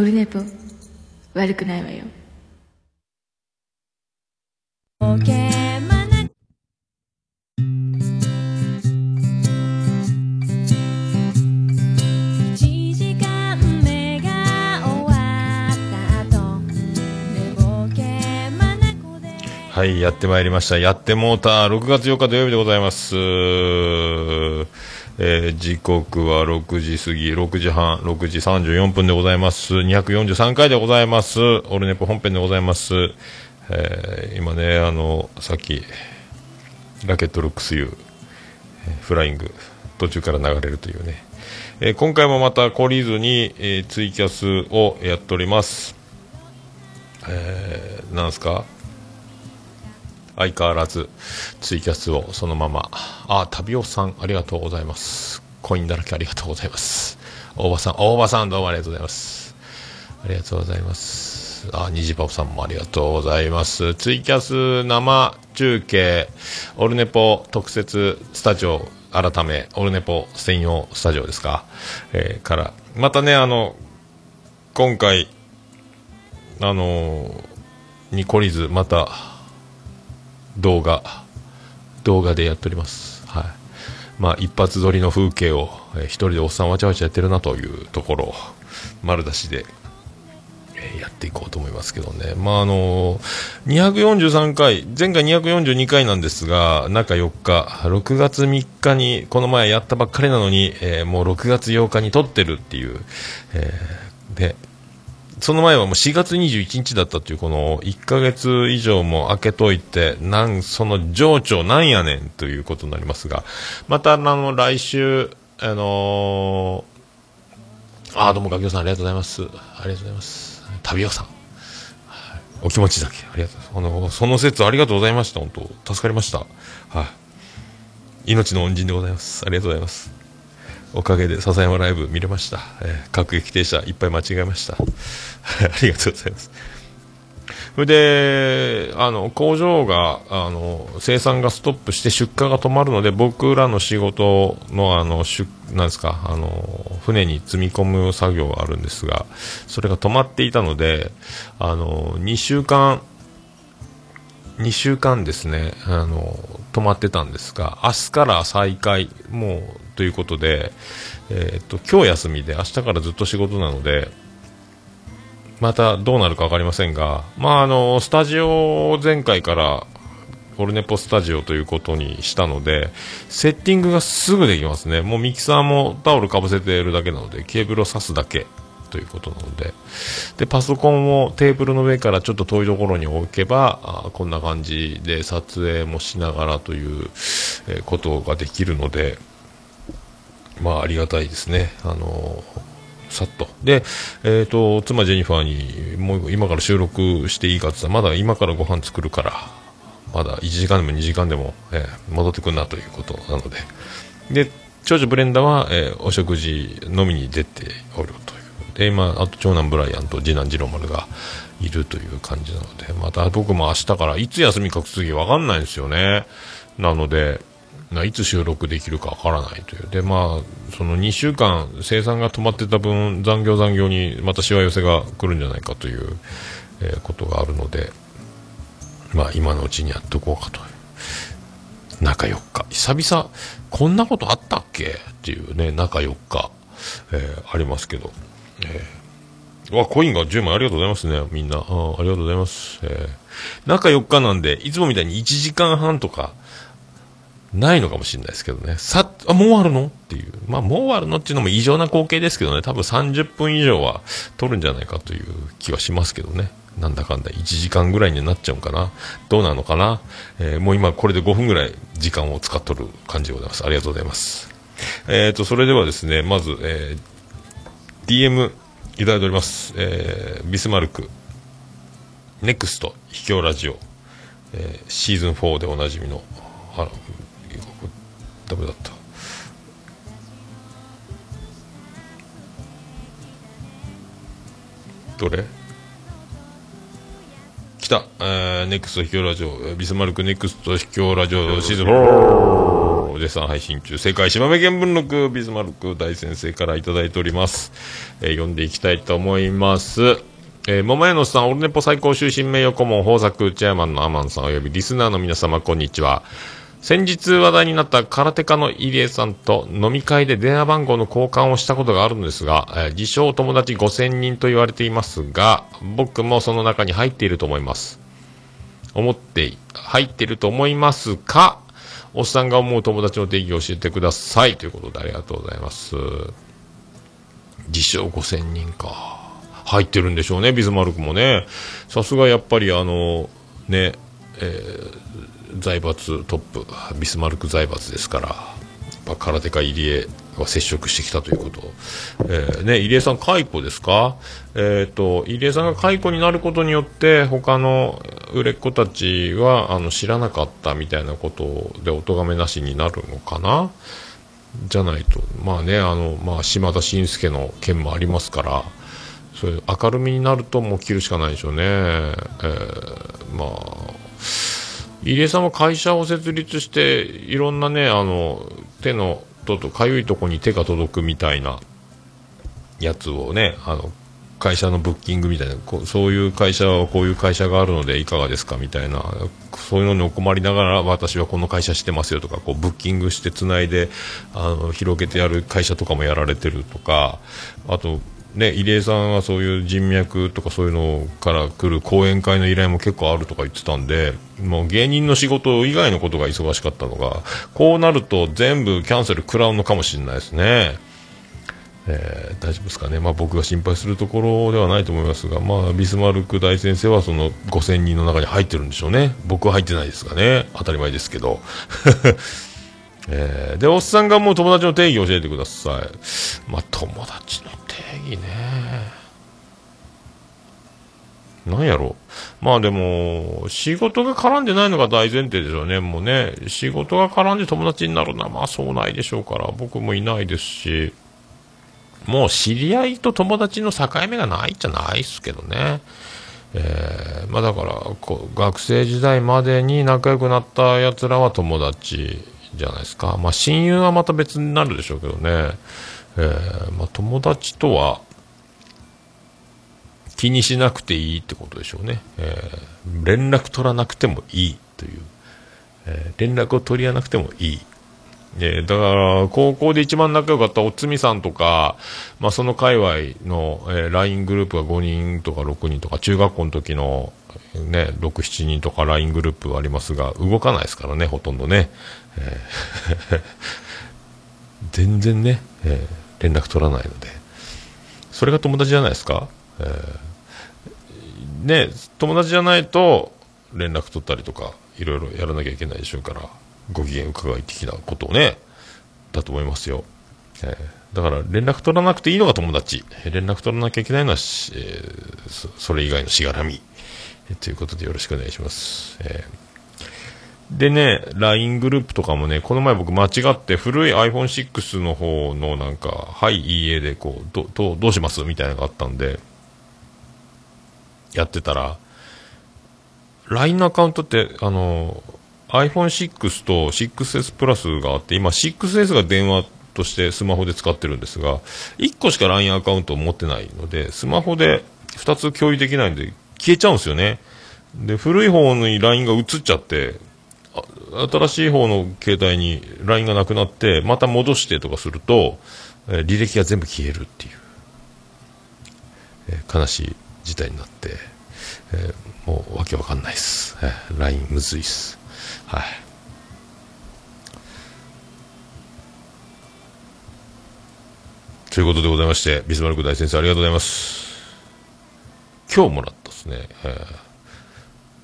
オルネポ悪くないわよ。はい、やってまいりました。やってもうた6月4日土曜日でございます。時刻は6時過ぎ、6時半、6時34分でございます。243回でございます。オルネポ本編でございます。今ね、さっきラケットルックスユーフライング途中から流れるというね、今回もまた懲りずに、ツイキャスをやっております。なんすか、相変わらずツイキャスをそのまま。あ、旅夫さんありがとうございます。コインだらけありがとうございます。大場さん、大場さんどうもありがとうございます。ありがとうございます。あ、虹パパさんもありがとうございます。ツイキャス生中継オルネポ特設スタジオ、改めオルネポ専用スタジオですか、からまたね、今回に懲りずまた動画でやっております。はい、まあ、一発撮りの風景を、一人でおっさんわちゃわちゃやってるなというところを丸出しで、やっていこうと思いますけどね。まあ243回、前回242回なんですが、中4日6月3日にこの前やったばっかりなのに、もう6月8日に撮ってるっていう、でその前はもう4月21日だったという、この1ヶ月以上も空けといて、その情緒なんやねんということになりますが、また来週、どうもガキオさんありがとうございます。ありがとうございます。旅夫さん、はい、お気持ちだけありがとうございます。その説ありがとうございました。本当助かりました。はい、命の恩人でございます。ありがとうございます。おかげで笹山ライブ見れました。各駅停車いっぱい間違えました。ありがとうございます。それで工場が生産がストップして出荷が止まるので、僕らの仕事のなんですか、船に積み込む作業があるんですが、それが止まっていたので、2週間ですね、止まってたんですが、明日から再開もうということで、今日休みで明日からずっと仕事なので、またどうなるか分かりませんが、まあスタジオを前回からオルネポスタジオということにしたので、セッティングがすぐできますね。もうミキサーもタオルかぶせているだけなので、ケーブルを挿すだけということなので、パソコンをテーブルの上からちょっと遠いところに置けば、こんな感じで撮影もしながらという、ことができるので、まあありがたいですね。さっとで、妻ジェニファーにもう今から収録していいかって言ったら、まだ今からご飯作るからまだ1時間でも2時間でも、戻ってくるなということなので、長女ブレンダは、お食事飲みに出ておるというで、今あと長男ブライアンと次男次郎丸がいるという感じなので、また僕も明日からいつ休みか次わかんないんですよね。なのでいつ収録できるかわからないという。で、まあ、その2週間生産が止まってた分、残業にまたしわ寄せが来るんじゃないかという、ことがあるので、まあ、今のうちにやっておこうかという。中4日。久々、こんなことあったっけっていうね、中4日、ありますけど。わ、コインが10枚ありがとうございますね、みんな。ありがとうございます。中4日なんで、いつもみたいに1時間半とか、ないのかもしれないですけどね。もう終わるのっていう。まあ、もう終わるのっていうのも異常な光景ですけどね。多分30分以上は撮るんじゃないかという気はしますけどね。なんだかんだ1時間ぐらいになっちゃうんかな。どうなのかな。もう今これで5分ぐらい時間を使っとる感じでございます。ありがとうございます。それではですね、まず、DM いただいております。ビスマルク、ネクスト、秘境ラジオ、シーズン4でおなじみの、ダメだった。どれ？来た。ネクスト秘境ラジオ、ビスマルクネクスト秘境ラジオシーズン4。おじさん配信中、世界島目見聞録ビズマルク大先生からいただいております、読んでいきたいと思います。桃屋のさん、オルネポ最高終身名誉顧問、豊作チェアマンのアマンさんおよびリスナーの皆様、こんにちは。先日話題になった空手家の入江さんと飲み会で電話番号の交換をしたことがあるんですが、自称友達5000人と言われていますが、僕もその中に入っていると思います。入っていると思いますか？おっさんが思う友達の定義を教えてください。ということでありがとうございます。自称5000人か。入ってるんでしょうね、ビズマルクもね。さすがやっぱりね、財閥トップビスマルク財閥ですから、やっぱ空手家入江は接触してきたということ、ね、入江さん解雇ですか、入江さんが解雇になることによって他の売れっ子たちは知らなかったみたいなことでお咎めなしになるのかな、じゃないとまあね、島田紳介の件もありますから、そういう明るみになるともう切るしかないでしょうね、まあ入江さんは会社を設立していろんなね、手のかゆいとこに手が届くみたいなやつをね、会社のブッキングみたいな、そういう会社はこういう会社があるのでいかがですかみたいな、そういうのにお困りながら私はこの会社してますよとか、こうブッキングしてつないで広げてやる会社とかもやられてるとか、あとね、入江さんはそういう人脈とかそういうのから来る講演会の依頼も結構あるとか言ってたんで、もう芸人の仕事以外のことが忙しかったのが、こうなると全部キャンセル食らうのかもしれないですね、大丈夫ですかね、まあ、僕が心配するところではないと思いますが、まあ、ビスマルク大先生はその5000人の中に入ってるんでしょうね、僕は入ってないですがね、当たり前ですけどでおっさんがもう友達の定義を教えてください。まあ、友達の定義ね、なんやろう、まあでも仕事が絡んでないのが大前提でしょうね、もうね、仕事が絡んで友達になるのはまあそうないでしょうから、僕もいないですし、もう知り合いと友達の境目がないっちゃないっすけどね、まあだから学生時代までに仲良くなったやつらは友達じゃないですか。まあ親友はまた別になるでしょうけどね、まあ友達とは気にしなくていいってことでしょうね、連絡取らなくてもいいという、連絡を取り合わなくてもいい、だから高校で一番仲良かったおつみさんとか、まあ、その界隈の、LINE グループが5人とか6人とか、中学校の時の、ね、6、7人とか LINE グループはありますが、動かないですからねほとんどね、全然ね、連絡取らないので、それが友達じゃないですか、ね、友達じゃないと連絡取ったりとかいろいろやらなきゃいけないでしょうから、ご機嫌伺い的なことをね、だと思いますよ、だから連絡取らなくていいのが友達、連絡取らなきゃいけないのは、それ以外のしがらみ、ということでよろしくお願いします、でね、 LINE グループとかもね、この前僕間違って古い iPhone6 の方のなんかはいいいえでこうどうしますみたいなのがあったんでやってたら、 LINE のアカウントってiPhone6 と 6S プラスがあって、今 6S が電話としてスマホで使ってるんですが、1個しか LINE アカウントを持ってないのでスマホで2つ共有できないんで消えちゃうんですよね。で古い方に LINE が移っちゃって、新しい方の携帯に LINE がなくなってまた戻してとかすると、履歴が全部消えるっていう、悲しい事態になって、もうわけわかんないっす、LINE むずいっす、はい、ということでございまして、ビスマルク大先生ありがとうございます。今日もらったですね、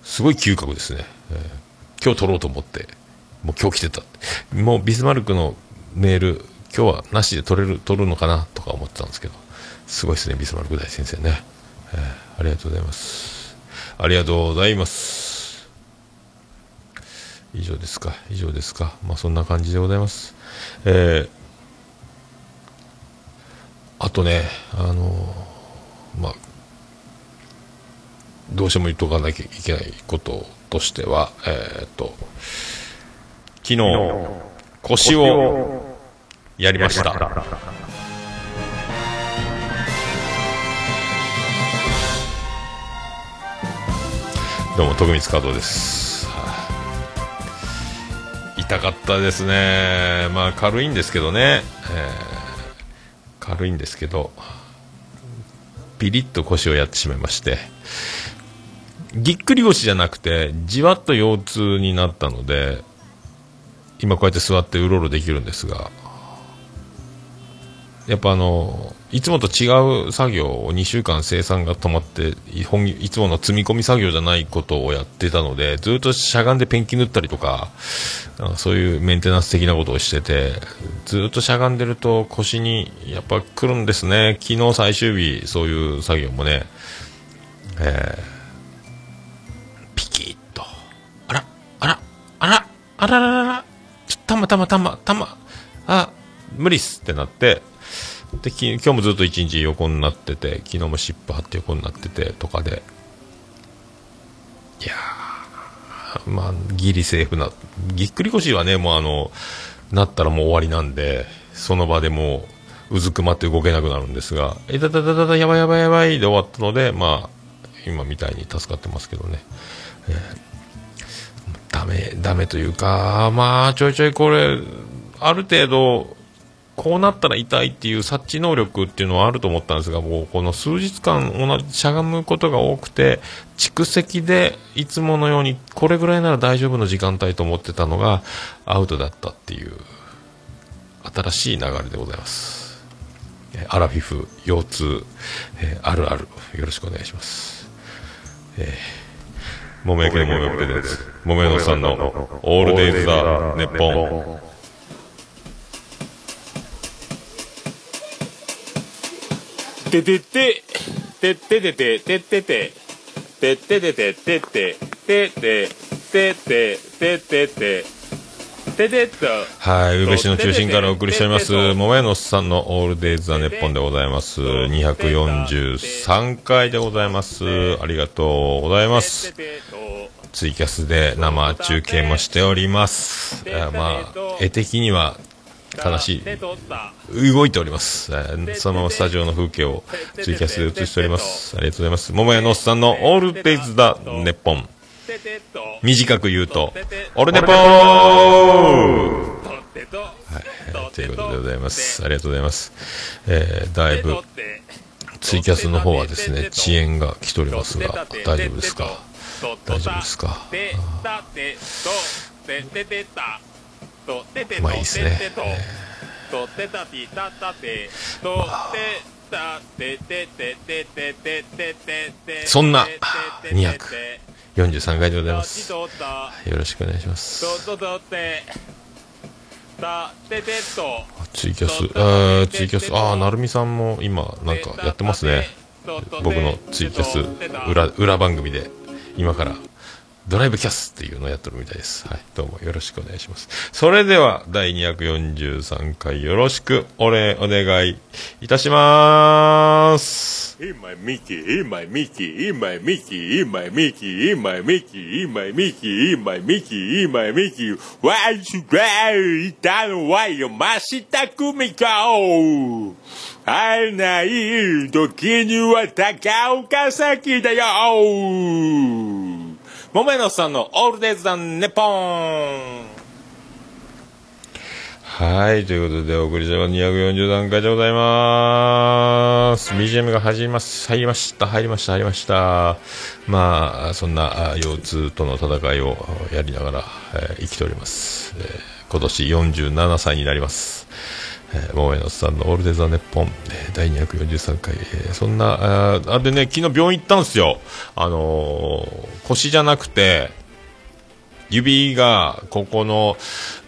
すごい嗅覚ですね、今日取ろうと思ってもう今日来てた、もうビスマルクのメール今日はなしで取るのかなとか思ってたんですけど、すごいですねビスマルク大先生ね、ありがとうございます、ありがとうございます。以上ですか、以上ですか、まあそんな感じでございます、あとね、まあどうしても言っとかなきゃいけないこととしては、昨日腰をやりました。どうも徳光加藤です。痛かったですね。まあ軽いんですけどね、軽いんですけどピリッと腰をやってしまいまして、ぎっくり腰じゃなくてじわっと腰痛になったので、今こうやって座ってうろうろできるんですが、やっぱいつもと違う作業を2週間生産が止まって、いつもの積み込み作業じゃないことをやってたので、ずっとしゃがんでペンキ塗ったりとか、そういうメンテナンス的なことをしてて、ずっとしゃがんでると腰にやっぱ来るんですね。昨日最終日そういう作業もね、ピキッとあらあらあらあららららたまあ無理っすってなって、で今日もずっと一日横になってて、昨日もシップ張って横になっててとかで、いやーまあギリセーフな。ぎっくり腰はね、もうなったらもう終わりなんで、その場でもううずくまって動けなくなるんですが、やばいやばいやばいで終わったので、まあ今みたいに助かってますけどね。ダメというか、まあちょいちょいこれある程度こうなったら痛いっていう察知能力っていうのはあると思ったんですが、もうこの数日間同じしゃがむことが多くて、蓄積でいつものようにこれぐらいなら大丈夫の時間帯と思ってたのがアウトだったっていう新しい流れでございます。アラフィフ腰痛、あるあるよろしくお願いします。もめやけどもめやけどです。もめやのさんのオールデイズ・ザ・ネッポン。てててててててててててててててててててててててはい、宇部市の中心からお送りしておりますもめのさんのオールデイズ・ザ・ネッポンでございます。243回でございます。ありがとうございます。ツイキャスで生中継もしております。まあ絵的には悲しい、動いております。そのままスタジオの風景をツイキャスで映しております。ありがとうございます。もめのさんのオールデイズ・ザ・ネッポン、短く言うとオルネポー、はい、ということでございます。ありがとうございます。だいぶツイキャスの方はですね遅延が来ておりますが、大丈夫ですか？大丈夫ですか？まあいいですね。そんな243回でございます。よろしくお願いします。ツイキャス、なるみさんも今なんかやってますね。僕のツイキャス裏番組で今からドライブキャスっていうのをやってるみたいです。はい、どうもよろしくお願いします。それでは第243回よろしくお願いいたします。わしがいたのはよましたくみかお。あいない時には高岡崎だよ。もめのさんのオールデイズ・ザ・ネッポン。はい、ということでお送りしたの240段階でございます。 BGM が入りました。まあそんな腰痛との戦いをやりながら、生きております。今年47歳になります。もめのさんのオールデイズ・ザ・ネッポン第243回、そんなあれでね、昨日病院行ったんですよ。腰じゃなくて指がここの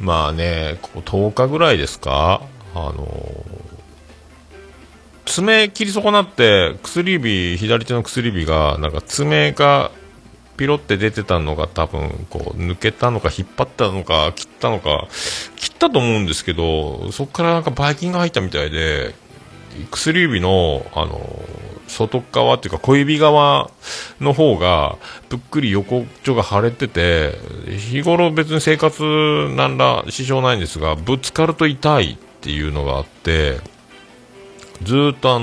まあね、ここ10日ぐらいですか、爪切り損なって、薬指、左手の薬指がなんか爪がピロって出てたのが多分こう抜けたのか引っ張ったのか切ったと思うんですけど、そこからなんかばい菌が入ったみたいで、薬指の外側っていうか小指側の方がぷっくり横っちょが腫れてて、日頃別に生活なんら支障ないんですが、ぶつかると痛いっていうのがあって、ずっと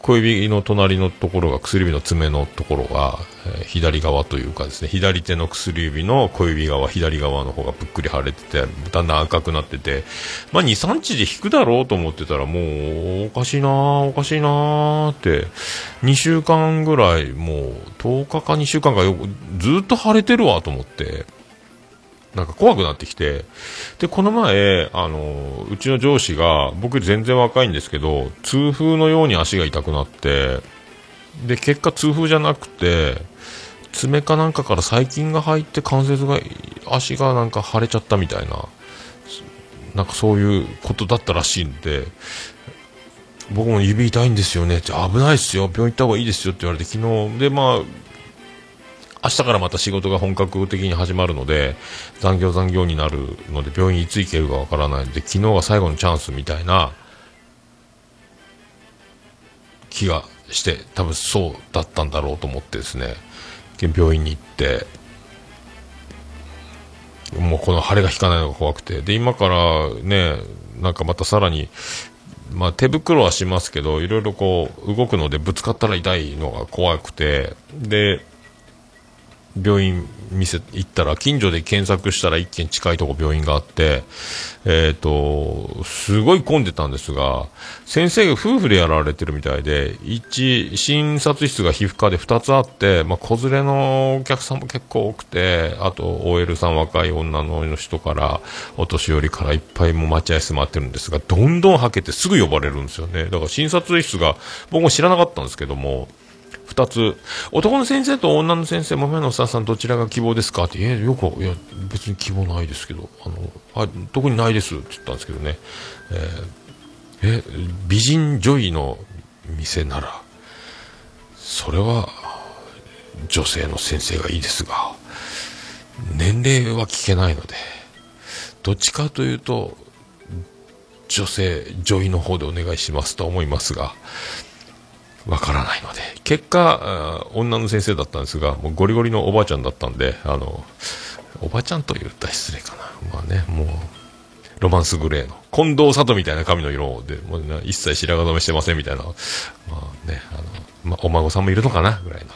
小指の隣のところが薬指の爪のところが、左側というかですね、左手の薬指の小指側、左側の方がぷっくり腫れてて、だんだん赤くなってて、まあ、2、3日で引くだろうと思ってたら、もうおかしいなーおかしいなーって2週間ぐらい、もう10日か2週間かずっと腫れてるわと思って、なんか怖くなってきて、でこの前うちの上司が、僕より全然若いんですけど、痛風のように足が痛くなって、で結果痛風じゃなくて爪かなんかから細菌が入って、関節が、足がなんか腫れちゃったみたいな、なんかそういうことだったらしいんで、僕も指痛いんですよねって、危ないっすよ、病院行った方がいいですよって言われて、昨日で、まあ明日からまた仕事が本格的に始まるので、残業になるので、病院いつ行けるかわからないので、昨日が最後のチャンスみたいな気がして、多分そうだったんだろうと思ってですね、病院に行って、もうこの腫れが引かないのが怖くて、で今からね、なんかまたさらに、まあ、手袋はしますけど、いろいろこう動くので、ぶつかったら痛いのが怖くて、で病院行ったら、近所で検索したら一軒近いとこ病院があって、すごい混んでたんですが、先生が夫婦でやられてるみたいで、1診察室が皮膚科で2つあって、まあ、子連れのお客さんも結構多くて、あと OL さん、若い女の人からお年寄りからいっぱいも待合室回ってるんですが、どんどんはけてすぐ呼ばれるんですよね。だから診察室が僕も知らなかったんですけども、2つ、男の先生と女の先生、豆のスタッフさんどちらが希望ですかって、よく、いや別に希望ないですけど、特にないですって言ったんですけどね、美人女医の店ならそれは女性の先生がいいですが、年齢は聞けないので、どっちかというと女性女医の方でお願いしますと思いますが、わからないので、結果女の先生だったんですが、もうゴリゴリのおばあちゃんだったんで、おばちゃんと言ったら失礼かな、まあね、もうロマンスグレーの近藤里みたいな髪の色で、もう一切白髪染めしてませんみたいな、まあね、まあ、お孫さんもいるのかなぐらいの、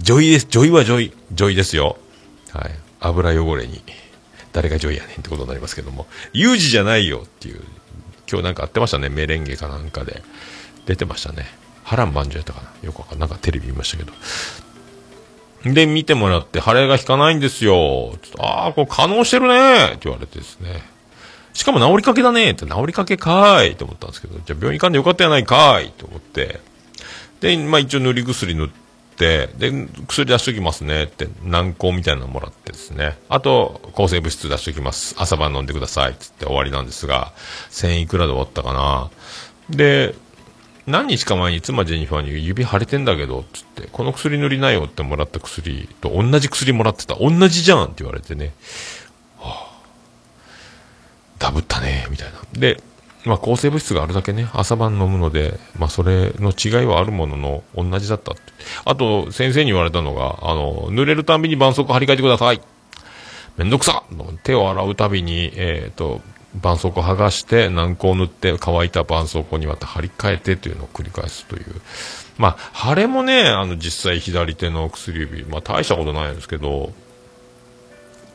女医です、女医は女医ですよ、はい、油汚れに誰が女医やねんってことになりますけども、有事じゃないよっていう、今日なんかあってましたね、メレンゲかなんかで出てましたね、波乱万丈やったかな、よくわかんない、なんかテレビ見ましたけど、で見てもらって、腫れが引かないんですよ、ああこれ可能してるねって言われてですね、しかも治りかけだねって、治りかけかーいと思ったんですけど、じゃあ病院行かんでよかったやないかーいと思って、でまあ一応塗り薬塗って、で薬出しときますねって、軟膏みたいなのもらってですね、あと抗生物質出しときます、朝晩飲んでくださいって言って終わりなんですが、1000いくらで終わったかな。で何日か前に妻ジェニファーに、指腫れてんだけどっつって、この薬塗りなよってもらった薬と同じ薬もらってた、同じじゃんって言われてね、はあ、ダブったねみたいな。で、まあ、抗生物質があるだけね朝晩飲むので、まあ、それの違いはあるものの同じだったって。あと先生に言われたのが、塗れるたんびに絆創膏貼り替えてください、めんどくさ、手を洗うたびに絆創膏剥がして軟膏を塗って乾いた絆創膏にまた貼り替えてというのを繰り返すという、まあ腫れもね、実際左手の薬指、まあ大したことないんですけど、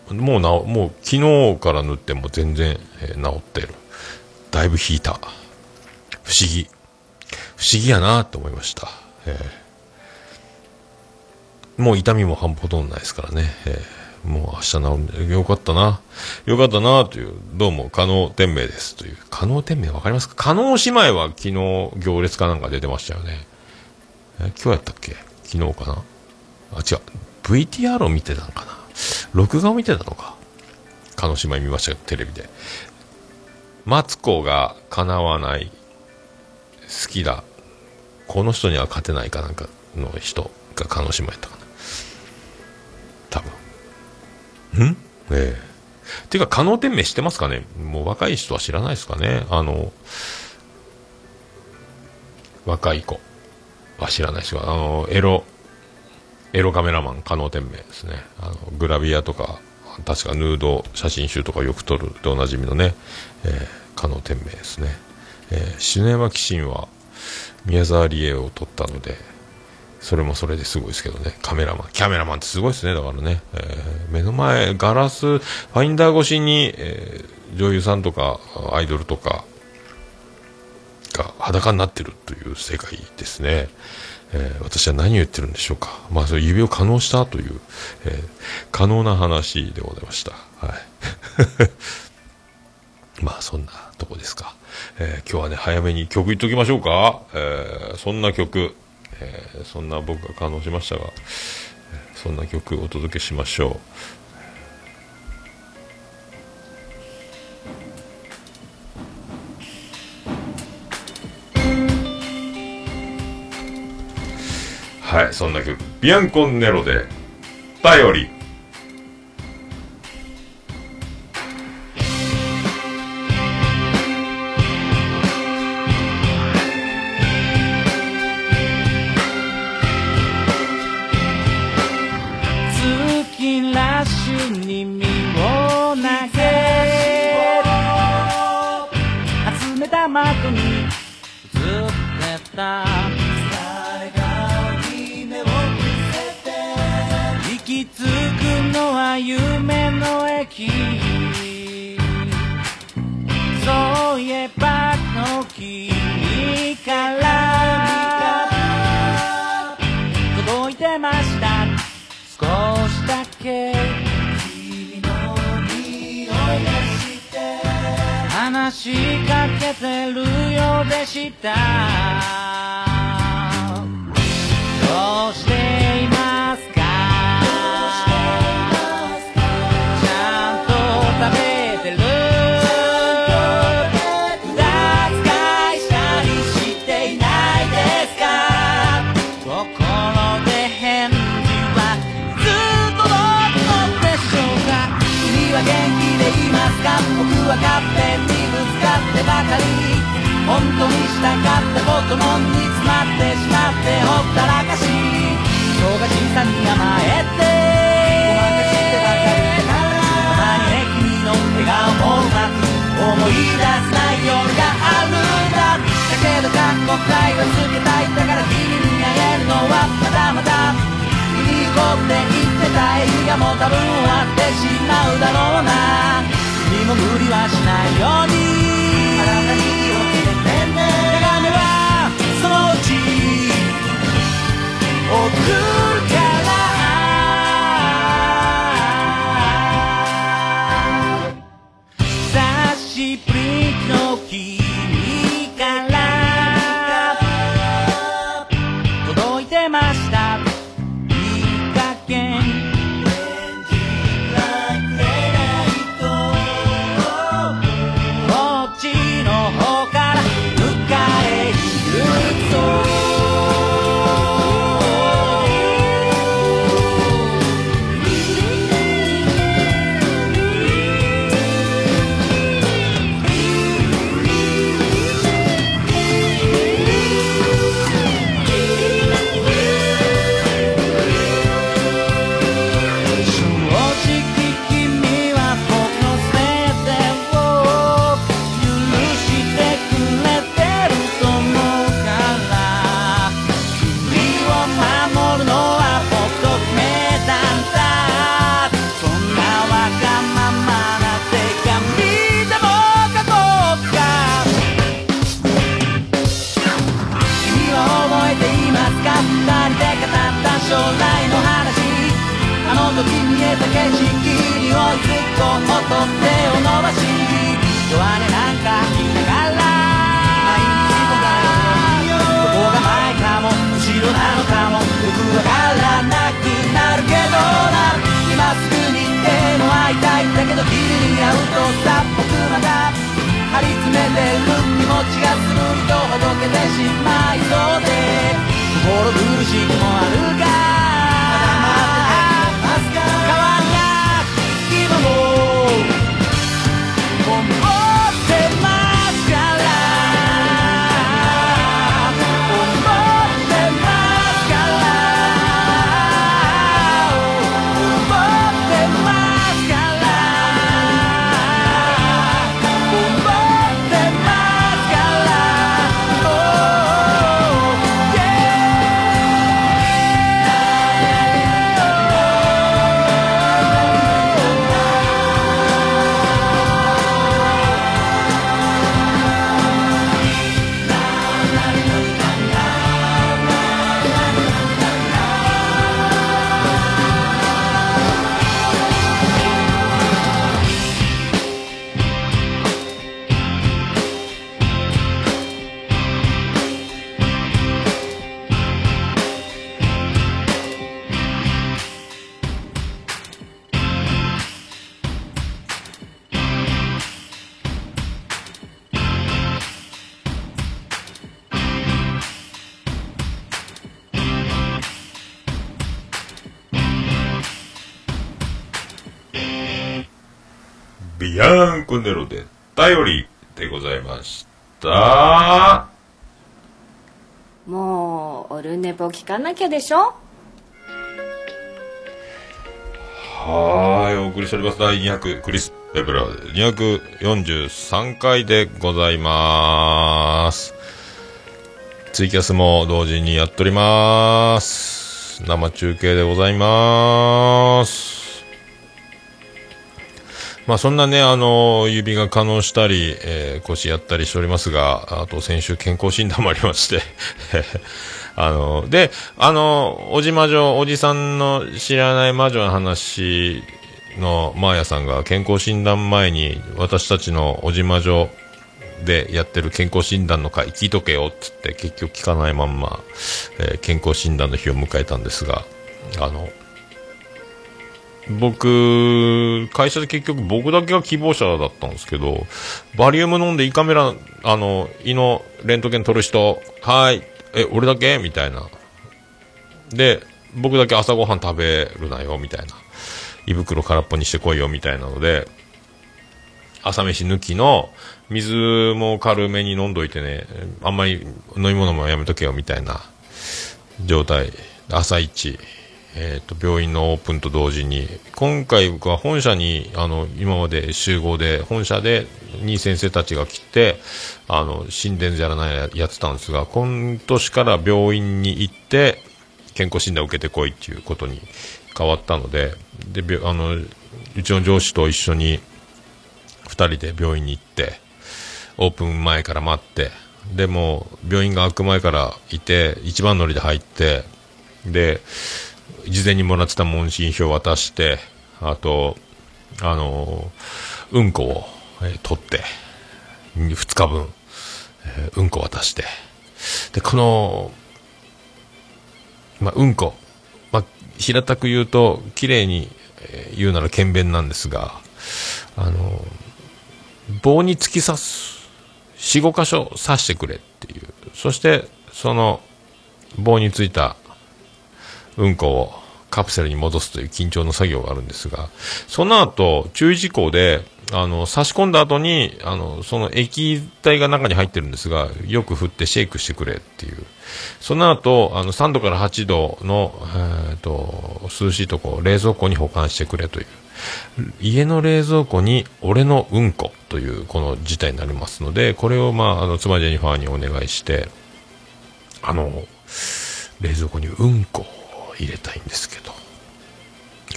もう昨日から塗っても全然、治ってる、だいぶ引いた、不思議やなと思いました、もう痛みもほとんどないですからね、もう明日治るんでよかったなという、どうも加納天明ですという、加納天明わかりますか、加納姉妹は昨日行列かなんか出てましたよね、今日やったっけ、昨日かな、あ違う、 VTR を見てたのかな、録画を見てたのか、加納姉妹見ましたけど、テレビでマツコが叶わない、好きだ、この人には勝てないかなんかの人が加納姉妹やったかな多分ん、ていうか加納天明知ってますかね、もう若い人は知らないですかね、若い子は知らないし、エロカメラマン加納天明ですね。グラビアとか確かヌード写真集とかよく撮るでおなじみのね、加納天明ですね。篠山紀信は宮沢りえを撮ったので、それもそれですごいですけどね。キャメラマンってすごいですね。だからね、目の前ガラスファインダー越しに、女優さんとかアイドルとかが裸になってるという世界ですね。私は何を言ってるんでしょうか。まあそれ指を可能したという、可能な話でございました。はい。まあそんなとこですか。今日はね早めに曲言っときましょうか。そんな曲、そんな僕が可能しましたが、そんな曲をお届けしましょう。はい、そんな曲ビアンコンネロで頼り。月ラッシュに身を投げる集めた窓に映ってた夢の駅。そういえばの君から届いてました少しだけ君の匂いがして話しかけてるようでした。どうしていますか分かってにぶつかってばかり本当にしたかったことも煮詰まってしまってほったらかし人が小さに甘えてごまかしてばかりたまにね君の笑顔もうまく思い出せない夜があるんだだけど過去回はつけたいだから君にあげるのはまだまだ君にこって言ってた映画も多分終わってしまうだろうな君も無理はしないように体に気をつけてね眺めはそのうち送るから久しぶりの君から届いてましたいい加減将来の話あの時見えた景色に追いつこうと手を伸ばし弱音なんか言いながらここが前かも後ろなのかもよくわからなくなるけどな今すぐに手の会いたいだけど君に会うとさ僕また張り詰めてる気持ちがするとほどけてしまいそうで心苦しくもあるがまだまだ待ってますか変わらない今も思ってますからヤンクネロで頼りでございました。もうオルネポ聞かなきゃでしょ。はい、お送りしております第200クリスペプラ243回でございまーす。ツイキャスも同時にやっておりまーす。生中継でございまーす。まあそんなね、指が可能したり、腰やったりしておりますが、あと先週健康診断もありまして、で、おじ魔女、おじさんの知らない魔女の話のマーヤさんが健康診断前に私たちのおじ魔女でやってる健康診断の回聞いとけよっつって結局聞かないまんま、健康診断の日を迎えたんですが、僕会社で結局僕だけが希望者だったんですけど、バリウム飲んで胃カメラ胃のレントゲン撮る人はーい俺だけみたいなで、僕だけ朝ごはん食べるなよみたいな、胃袋空っぽにしてこいよみたいなので、朝飯抜きの水も軽めに飲んどいてね、あんまり飲み物もやめとけよみたいな状態。朝一、病院のオープンと同時に、今回僕は本社に今まで集合で本社でに先生たちが来て心電図やらないやってたんですが、今年から病院に行って健康診断を受けてこいっていうことに変わったので、うちの上司と一緒に2人で病院に行ってオープン前から待って、でも病院が開く前からいて一番乗りで入って、で事前にもらってた問診票を渡して、あとうんこを、取って2日分、うんこ渡して、でこの、うんこ、平たく言うと綺麗に言うなら検便なんですが、棒に突き刺す 4,5 箇所刺してくれっていう、そしてその棒についたうんこをカプセルに戻すという緊張の作業があるんですが、その後注意事項で差し込んだ後にその液体が中に入ってるんですが、よく振ってシェイクしてくれっていう、その後3度から8度の、涼しいとこ冷蔵庫に保管してくれという、家の冷蔵庫に俺のうんこというこの事態になりますので、これを妻ジェニファーにお願いして、冷蔵庫にうんこを入れたいんですけどよ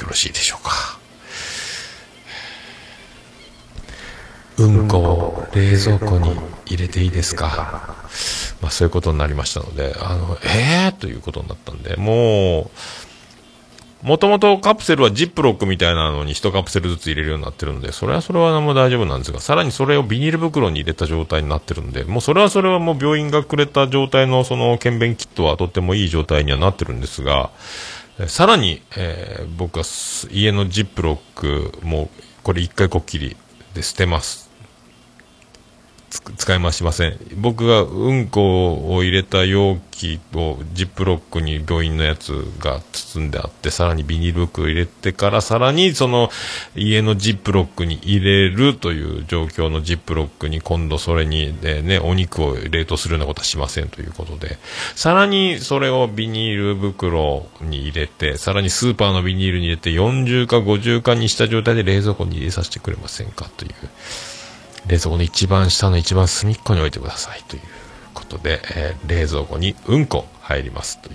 ろしいでしょうか。うんこを冷蔵庫に入れていいですか、そういうことになりましたので、ということになったんで、もともとカプセルはジップロックみたいなのに1カプセルずつ入れるようになってるので、それは何も大丈夫なんですが、さらにそれをビニール袋に入れた状態になってるんで、もうそれはもう病院がくれた状態のその検便キットはとってもいい状態にはなってるんですが、さらに、僕は家のジップロックもこれ1回こっきりで捨てます。使い回しません。僕がうんこを入れた容器をジップロックに病院のやつが包んであって、さらにビニール袋を入れてから、さらにその家のジップロックに入れるという状況のジップロックに今度それに、お肉を冷凍するようなことはしませんということで、さらにそれをビニール袋に入れて、さらにスーパーのビニールに入れて40か50かにした状態で冷蔵庫に入れさせてくれませんかという、冷蔵庫の一番下の一番隅っこに置いてくださいということで、冷蔵庫にうんこ入りますという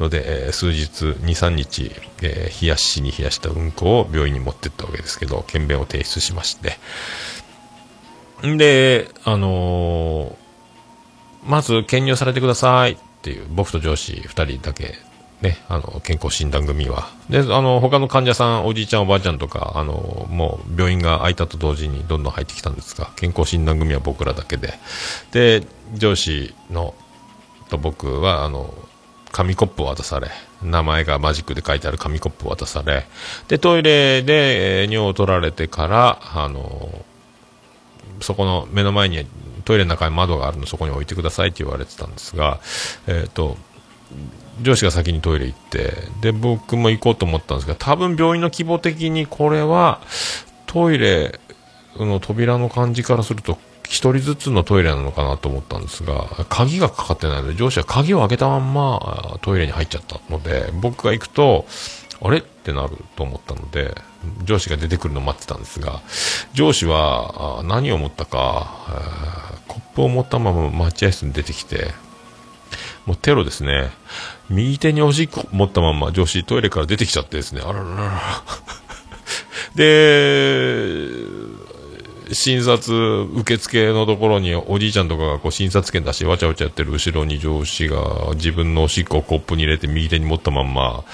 ので、数日 2,3 日、冷やしに冷やしたうんこを病院に持ってったわけですけど、検便を提出しまして、でまず検尿されてくださいっていう、僕と上司2人だけね、健康診断組は。で、他の患者さん、おじいちゃんおばあちゃんとか、もう病院が開いたと同時にどんどん入ってきたんですが、健康診断組は僕らだけで。で、上司の、と僕は、紙コップを渡され、名前がマジックで書いてある紙コップを渡され、で、トイレで、尿を取られてから、そこの目の前に、トイレの中に窓があるの、そこに置いてくださいって言われてたんですが、上司が先にトイレ行って、で僕も行こうと思ったんですが、多分病院の規模的にこれはトイレその扉の感じからすると一人ずつのトイレなのかなと思ったんですが、鍵がかかってないので上司は鍵を開けたまんまトイレに入っちゃったので、僕が行くとあれってなると思ったので上司が出てくるのを待ってたんですが、上司は何を持ったかコップを持ったまま待合室に出てきて、もうテロですね。右手におしっこ持ったまま上司トイレから出てきちゃってですね、あららららで診察受付のところにおじいちゃんとかがこう診察券出してわちゃわちゃやってる後ろに上司が自分のおしっこをコップに入れて右手に持ったまんま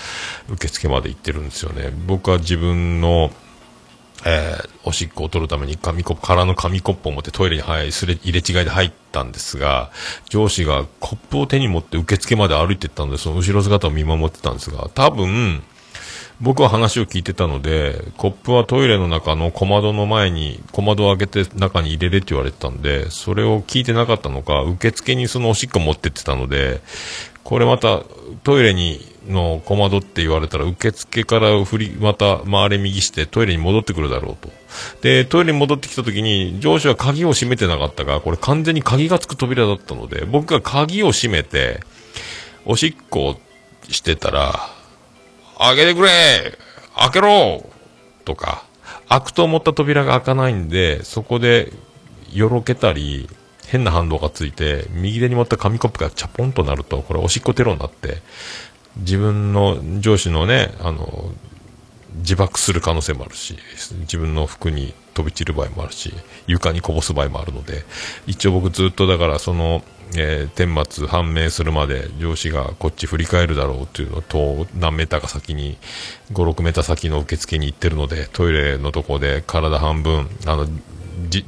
受付まで行ってるんですよね。僕は自分の、おしっこを取るために紙コップ、空の紙コップを持ってトイレに入れ違いで入ったんですが、上司がコップを手に持って受付まで歩いていったのでその後ろ姿を見守ってたんですが、多分僕は話を聞いてたのでコップはトイレの中の小窓の前に小窓を開けて中に入れれって言われてたんで、それを聞いてなかったのか受付にそのおしっこ持ってってたので、これまたトイレにの小窓って言われたら受付からまた回れ右してトイレに戻ってくるだろうと。でトイレに戻ってきた時に上司は鍵を閉めてなかったが、これ完全に鍵がつく扉だったので僕が鍵を閉めておしっこをしてたら、開けてくれ開けろとか、開くと思った扉が開かないんでそこでよろけたり変な反動がついて右手に持った紙コップがチャポンとなると、これおしっこテロになって自分の上司のね、自爆する可能性もあるし、自分の服に飛び散る場合もあるし、床にこぼす場合もあるので、一応僕ずっとだからその、顛末判明するまで上司がこっち振り返るだろうというのと、何メーターか先に5、6メーター先の受付に行ってるので、トイレのとこで体半分、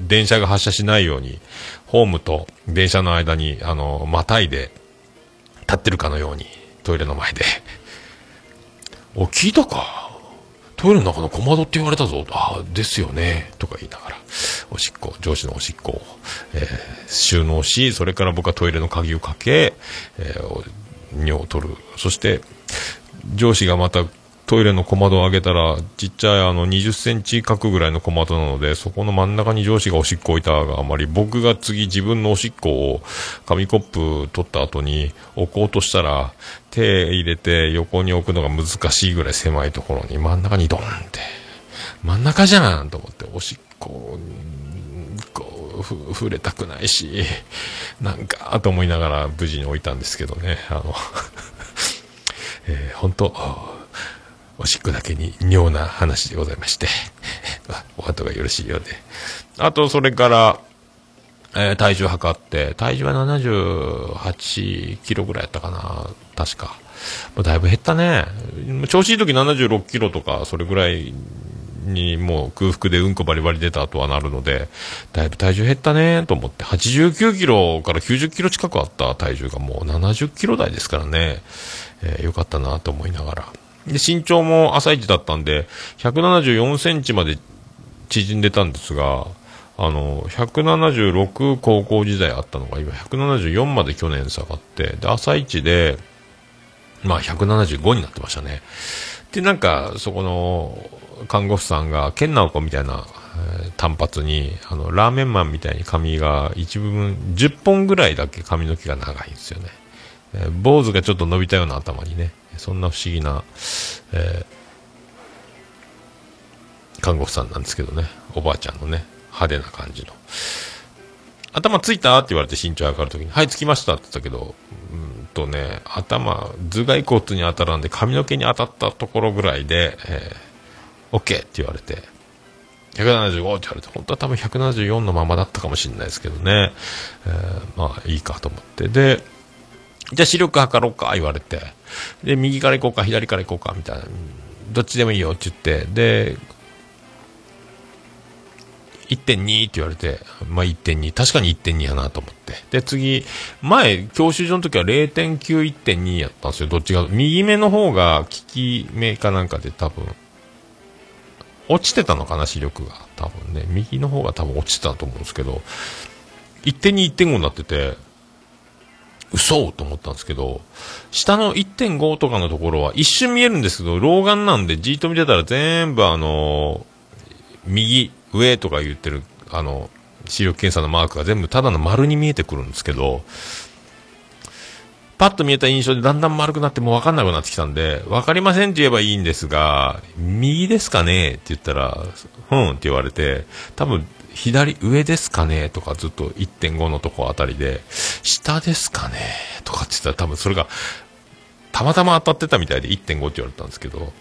電車が発車しないようにホームと電車の間にまたいで立ってるかのようにトイレの前でお聞いたかトイレの中の小窓って言われたぞ、あですよねとか言いながらおしっこ、上司のおしっこを、収納し、それから僕はトイレの鍵をかけ、尿を取る。そして上司がまたトイレの小窓を開けたらちっちゃい20センチ角ぐらいの小窓なので、そこの真ん中に上司がおしっこを置いたがあまり、僕が次自分のおしっこを紙コップ取った後に置こうとしたら手入れて横に置くのが難しいぐらい狭いところに真ん中にドンって真ん中じゃんと思って、おしっこ触れたくないしなんかと思いながら無事に置いたんですけどね。本当おしっこだけに妙な話でございましてお後がよろしいようで、あとそれから、体重測って、体重は78キロぐらいやったかな確か、もうだいぶ減ったね。調子いい時76キロとかそれぐらいにもう空腹でうんこバリバリ出た後はなるので、だいぶ体重減ったねと思って、89キロから90キロ近くあった体重がもう70キロ台ですからね、よかったなと思いながら。で身長も朝一だったんで174センチまで縮んでたんですが、176高校時代あったのが今174まで去年下がって、で朝一でまあ175になってましたね。でなんかそこの看護婦さんがケンナオコみたいな、短髪にラーメンマンみたいに髪が一部分10本ぐらいだけ髪の毛が長いんですよね。坊主がちょっと伸びたような頭にね、そんな不思議な、看護婦さんなんですけどね、おばあちゃんのね派手な感じの。頭ついたって言われて身長上がるときにはいつきましたって言ったけど、頭頭蓋骨に当たらんで髪の毛に当たったところぐらいで、OK って言われて175って言われて、本当は多分174のままだったかもしれないですけどね、まあいいかと思って、でじゃあ視力測ろうか言われて、で右から行こうか左から行こうかみたいな、どっちでもいいよって言って、で 1.2 って言われて、まあ 1.2 確かに 1.2 やなと思って、で次前教習所の時は 0.9 1.2 やったんですよ。どっちが右目の方が利き目かなんかで多分落ちてたのかな、視力が多分ね右の方が多分落ちてたと思うんですけど 1.2 1.5 になってて嘘と思ったんですけど、下の 1.5 とかのところは一瞬見えるんですけど老眼なんでじーっと見てたら全部右上とか言ってるあの視力検査のマークが全部ただの丸に見えてくるんですけど、パッと見えた印象でだんだん丸くなってもう分かんなくなってきたんで、分かりませんって言えばいいんですが、右ですかねって言ったら、うんって言われて、多分左上ですかねとかずっと 1.5 のとこあたりで、下ですかねとかって言ったら、多分それがたまたま当たってたみたいで 1.5 って言われたんですけど、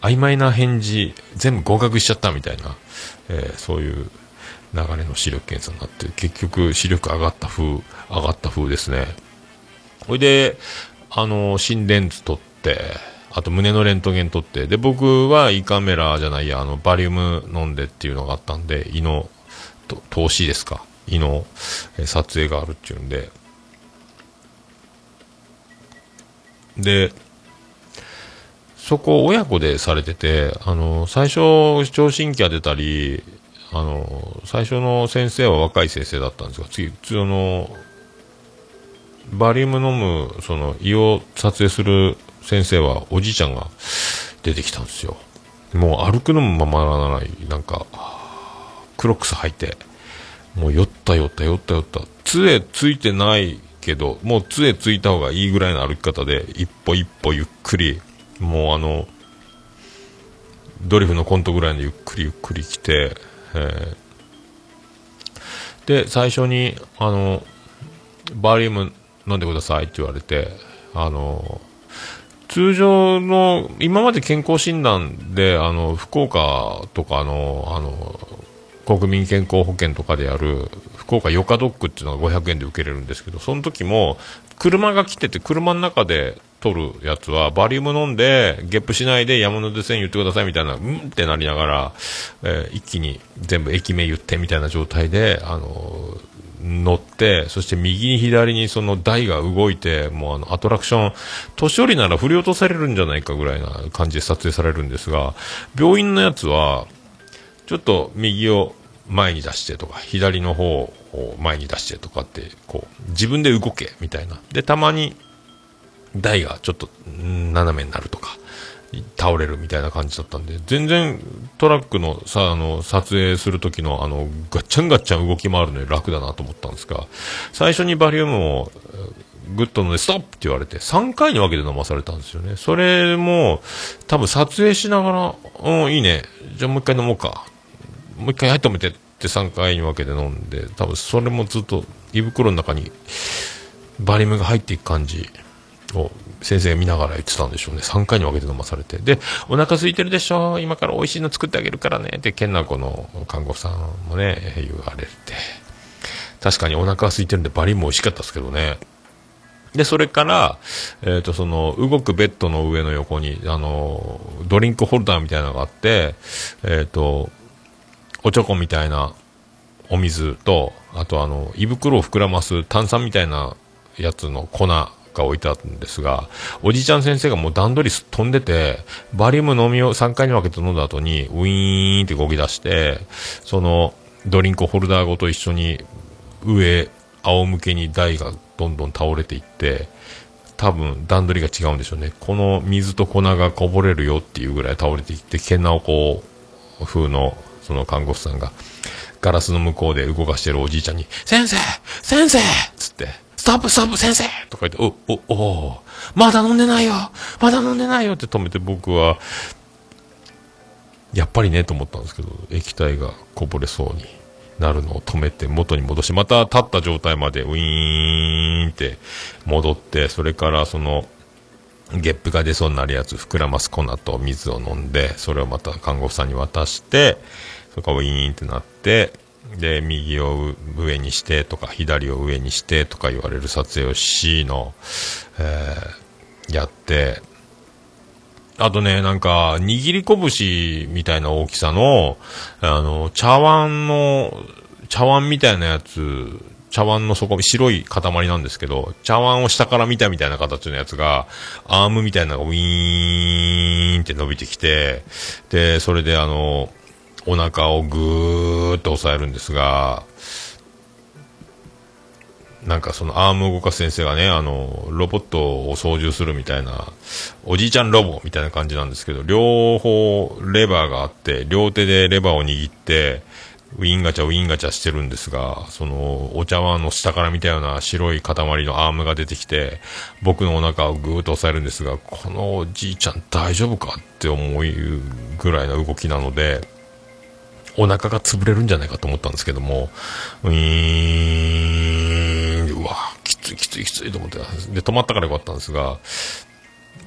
曖昧な返事全部合格しちゃったみたいな、そういう流れの視力検査になって、結局視力上がった風ですね。それで心電図取って、あと胸のレントゲン取って、で僕は胃カメラじゃないや、バリウム飲んでっていうのがあったんで、胃の透視ですか、胃の撮影があるっていうんで、でそこ親子でされてて、最初聴診器が出たり、最初の先生は若い先生だったんですが、次バリウム飲む胃を撮影する先生はおじいちゃんが出てきたんですよ。もう歩くのもままならない、なんかクロックス履いて、もう酔った、杖ついてないけどもう杖ついた方がいいぐらいの歩き方で、一歩一歩ゆっくり、もうドリフのコントぐらいのゆっくり来て、で最初にバリウム飲んでくださいって言われて、通常の今まで健康診断で福岡とかの国民健康保険とかでやる福岡ヨカドックっていうのが500円で受けれるんですけど、その時も車が来てて、車の中で取るやつはバリウム飲んでゲップしないで山手線言ってくださいみたいな、うんってなりながら、一気に全部駅名言ってみたいな状態で乗って、そして右に左にその台が動いて、もうアトラクション、年寄りなら振り落とされるんじゃないかぐらいな感じで撮影されるんですが、病院のやつはちょっと右を前に出してとか、左の方を前に出してとかって、こう自分で動けみたいな、でたまに台がちょっと斜めになるとか倒れるみたいな感じだったんで、全然トラックのさ撮影する時のガッチャンガッチャン動き回るのに楽だなと思ったんですが、最初にバリウムをグッと飲んでストップって言われて、3回に分けて飲まされたんですよね。それも多分撮影しながら、うんいいね、じゃあもう一回飲もうか、もう一回入ってみてって3回に分けて飲んで、多分それもずっと胃袋の中にバリウムが入っていく感じを先生が見ながら言ってたんでしょうね。3回に分けて飲まされて、でお腹空いてるでしょ、今から美味しいの作ってあげるからねって健奈子の看護婦さんもね言われて、確かにお腹が空いてるんでバリウム美味しかったですけどね。でそれから、動くベッドの上の横にドリンクホルダーみたいなのがあって、おちょこみたいなお水と、あと胃袋を膨らます炭酸みたいなやつの粉が置いてあるんですが、おじいちゃん先生がもう段取り飛んでて、バリウム飲みを3回に分けて飲んだ後にウィーンって動き出して、そのドリンクホルダーごと一緒に上仰向けに台がどんどん倒れていって、多分段取りが違うんでしょうね。この水と粉がこぼれるよっていうぐらい倒れていって、健直子風のその看護師さんがガラスの向こうで動かしてるおじいちゃんに先生つって、ストップ先生とか言って、おまだ飲んでないよって止めて、僕はやっぱりねと思ったんですけど、液体がこぼれそうになるのを止めて元に戻して、また立った状態までウィーンって戻って、それからそのゲップが出そうになるやつ膨らます粉と水を飲んで、それをまた看護婦さんに渡して、それからウィーンってなって、で右を上にしてとか左を上にしてとか言われる撮影をやって、あとね、なんか握り拳みたいな大きさの茶碗みたいなやつ、茶碗の底、白い塊なんですけど、茶碗を下から見たみたいな形のやつが、アームみたいなのがウィーンって伸びてきて、でそれでお腹をぐーっと押さえるんですが、なんかそのアームを動かす先生がね、ロボットを操縦するみたいな、おじいちゃんロボみたいな感じなんですけど、両方レバーがあって、両手でレバーを握って、ウィンガチャしてるんですが、そのお茶碗の下から見たような白い塊のアームが出てきて、僕のお腹をぐーっと押さえるんですが、このおじいちゃん大丈夫かって思うぐらいの動きなので、お腹が潰れるんじゃないかと思ったんですけども、うわ、きついと思ってた。で、止まったからよかったんですが、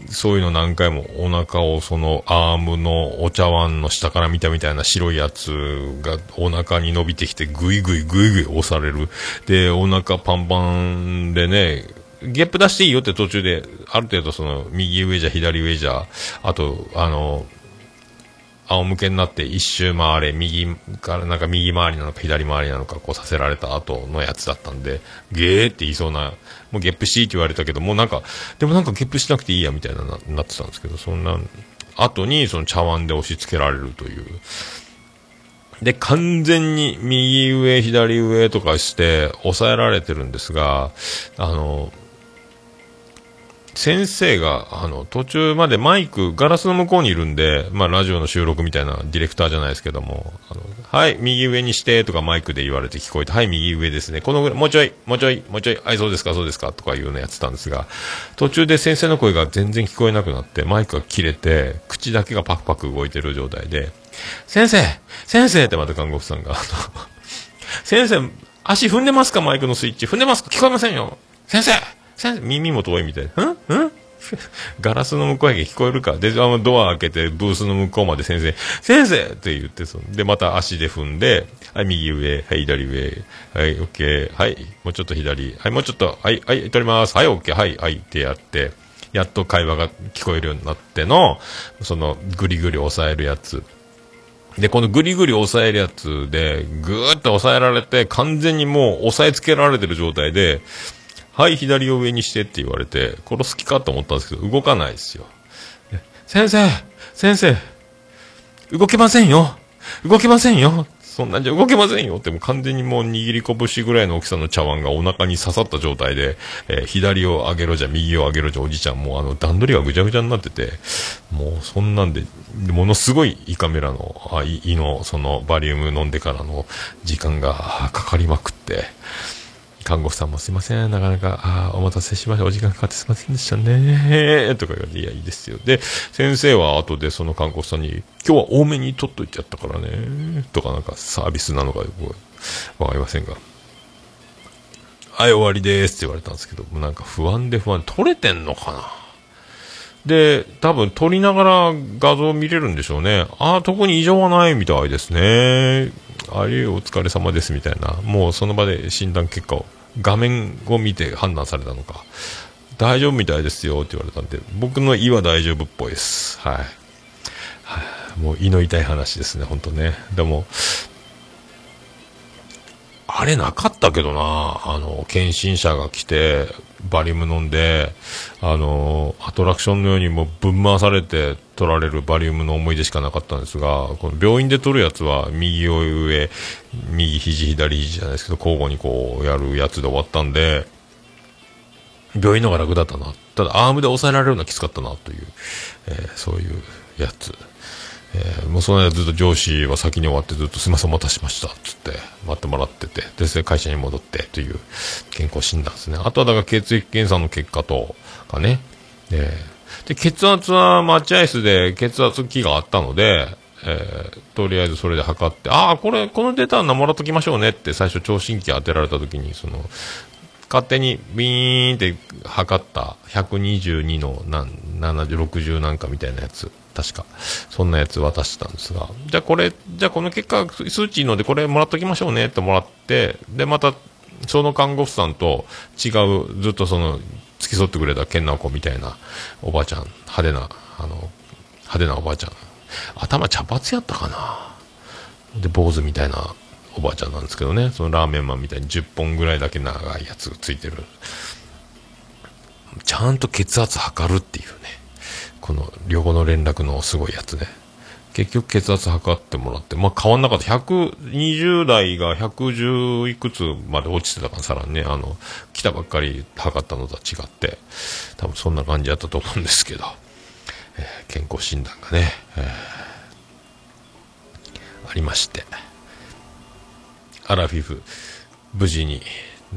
そういうの何回もお腹をそのアームのお茶碗の下から見たみたいな白いやつがお腹に伸びてきてぐいぐい押される。で、お腹パンパンでね、ゲップ出していいよって途中で、ある程度その右上じゃ左上じゃ、あと、仰向けになって一周回れ、右からなんか右回りなのか左回りなのかこうさせられた後のやつだったんで、ゲーって言いそうな、もうゲップしていいって言われたけど、もうなんか、でもなんかゲップしなくていいやみたいななってたんですけど、そんな後にその茶碗で押し付けられるという。で、完全に右上左上とかして抑えられてるんですが、先生が、途中までマイク、ガラスの向こうにいるんで、まあ、ラジオの収録みたいなディレクターじゃないですけども、はい、右上にして、とかマイクで言われて聞こえて、はい、右上ですね。このぐらい、もうちょい、はい、そうですか、とかいうのやってたんですが、途中で先生の声が全然聞こえなくなって、マイクが切れて、口だけがパクパク動いてる状態で、先生ってまた看護婦さんが、先生、足踏んでますか、マイクのスイッチ。踏んでますか、聞こえませんよ。先生、耳も遠いみたいな。ガラスの向こうへ聞こえるか。で、ドア開けて、ブースの向こうまで先生って言って、で、また足で踏んで、はい、右上、はい、左上、はい、オッケー、はい、もうちょっと左、はい、もうちょっと、はい、取ります、はい、オッケー、はい、ってやって、やっと会話が聞こえるようになっての、その、ぐりぐり押さえるやつ。で、このぐりぐり押さえるやつで、ぐーっと押さえられて、完全にもう押さえつけられてる状態で、はい、左を上にしてって言われて、これ好きかと思ったんですけど、動かないですよ。先生、動けませんよ。そんなんじゃ動けませんよって、もう完全にもう握り拳ぐらいの大きさの茶碗がお腹に刺さった状態で、左を上げろじゃ、右を上げろじゃ、おじいちゃん、もう段取りがぐちゃぐちゃになってて、もうそんなんで、ものすごい胃カメラの、胃のそのバリウム飲んでからの時間がかかりまくって、看護師さんもすいません、なかなか、お待たせしました、お時間かかってすいませんでしたね、とか言われて、いや、いいですよ。で、先生は後でその看護師さんに、今日は多めに取っといてやったからね、とかなんかサービスなのかよくわかりませんが、はい、終わりですって言われたんですけど、なんか不安で、取れてんのかな。で、多分撮りながら画像見れるんでしょうね。特に異常はないみたいですね。あれ、お疲れ様ですみたいな。もうその場で診断結果を、画面を見て判断されたのか。大丈夫みたいですよって言われたんで、僕の胃は大丈夫っぽいです。はい。もう胃の痛い話ですね、ほんとね。でも、あれなかったけどな、検診者が来て、バリウム飲んで、アトラクションのようにもうぶん回されて取られるバリウムの思い出しかなかったんですが、この病院で取るやつは右を上、右肘、左肘じゃないですけど、交互にこうやるやつで終わったんで、病院の方が楽だったな。ただアームで抑えられるのはきつかったなという、そういうやつ。もうその間ずっと上司は先に終わってずっとすいませんお待たせしましたつって待ってもらってて、で会社に戻ってという健康診断ですね。あとはだから血液検査の結果とかね、で血圧は待合室で血圧器があったので、とりあえずそれで測って、このデータもらっときましょうねって最初聴診器当てられた時にその勝手にビーンって測った122の60なんかみたいなやつ、確かそんなやつ渡してたんですが、じゃあこの結果数値いいのでこれもらっときましょうねってもらって、でまたその看護婦さんと違うずっとその付き添ってくれた健直子みたいなおばあちゃん、派手なおばあちゃん、頭茶髪やったかなで坊主みたいなおばあちゃんなんですけどね、そのラーメンマンみたいに10本ぐらいだけ長いやつがついてる、ちゃんと血圧測るっていうね、この両方の連絡のすごいやつね、結局血圧測ってもらって、まあ変わんなかった。120代が110いくつまで落ちてたから、さらにね、来たばっかり測ったのとは違って、多分そんな感じだったと思うんですけど、健康診断がね、ありまして、アラフィフ、無事に。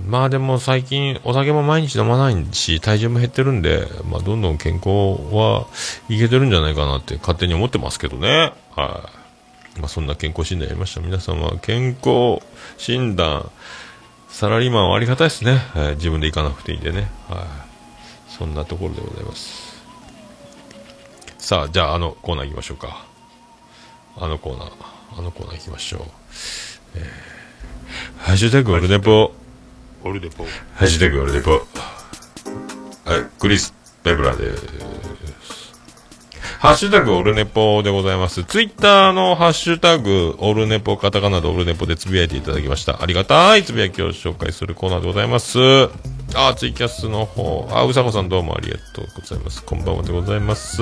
まあでも最近お酒も毎日飲まないし体重も減ってるんで、まあどんどん健康はいけてるんじゃないかなって勝手に思ってますけどね。はい。まあそんな健康診断やりました。皆さんは健康診断、サラリーマンはありがたいですね。はい。自分で行かなくていいんでね。はい。そんなところでございます。さあ、じゃあコーナー行きましょうか。あのコーナー行きましょう。ハッシュタグオルネポ。オルデポ。ハッシュタグオルデポ。はい、クリス・ペブラでーす。ハッシュタグオルネポでございます。ツイッターのハッシュタグオルネポ、カタカナでオルネポでつぶやいていただきました。ありがたいつぶやきを紹介するコーナーでございます。ツイキャスの方。うさこさんどうもありがとうございます。こんばんはでございます。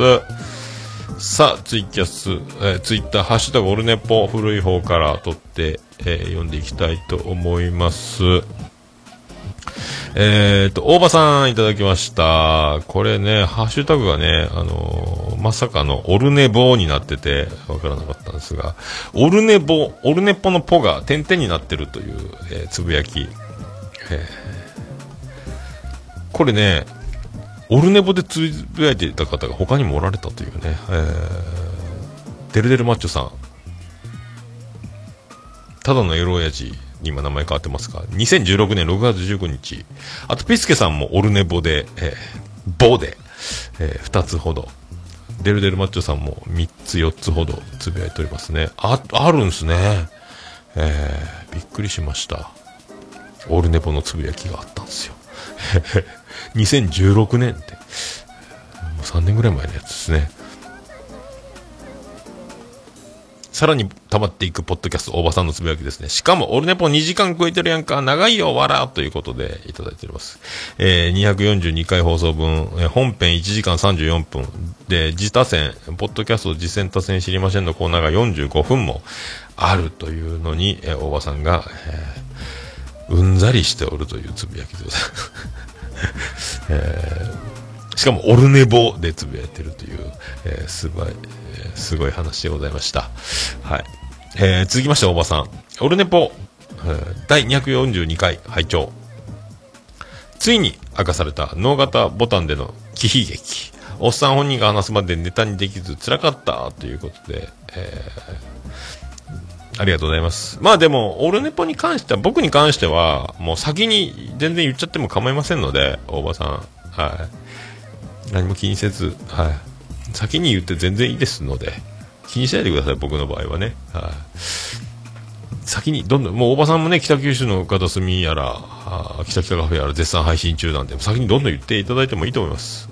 さあ、ツイキャス、ツイッター、ハッシュタグオルネポ、古い方から取って、読んでいきたいと思います。大場さんいただきました。これね、ハッシュタグがね、まさかのオルネボーになってて、わからなかったんですが、オルネポのポが点々になってるという、つぶやき。これね、オルネボでつぶやいていた方が他にもおられたというね、デルデルマッチョさん。ただのエロ親父。今名前変わってますか。2016年6月19日。あとピスケさんもオルネボで、ボで、2つほど。デルデルマッチョさんも3つ4つほどつぶやいておりますね。あるんですね。びっくりしました。オルネボのつぶやきがあったんですよ。2016年って。もう3年ぐらい前のやつですね。さらに溜まっていくポッドキャスト、大場さんのつぶやきですね。しかも、オルネポ2時間超えてるやんか、長いよ、わらということでいただいております。242回放送分、本編1時間34分、で、自他戦、ポッドキャスト実践他戦知りませんのコーナーが45分もあるというのに、大場さんが、うんざりしておるというつぶやきでございます。しかも、オルネボでつぶやいてるという、すごい話でございました。はい。続きまして、おばさん。オルネポ、第242回、拝聴。ついに明かされた、脳型ボタンでの喜悲劇。おっさん本人が話すまでネタにできず、辛かった、ということで、ありがとうございます。まあでも、オルネポに関しては、僕に関しては、もう先に全然言っちゃっても構いませんので、おばさん。はい。何も気にせず、はい。先に言って全然いいですので気にしないでください。僕の場合はね、先にどんどんもうおばさんもね北九州の片隅やら北北カフェやら絶賛配信中なんで先にどんどん言っていただいてもいいと思います。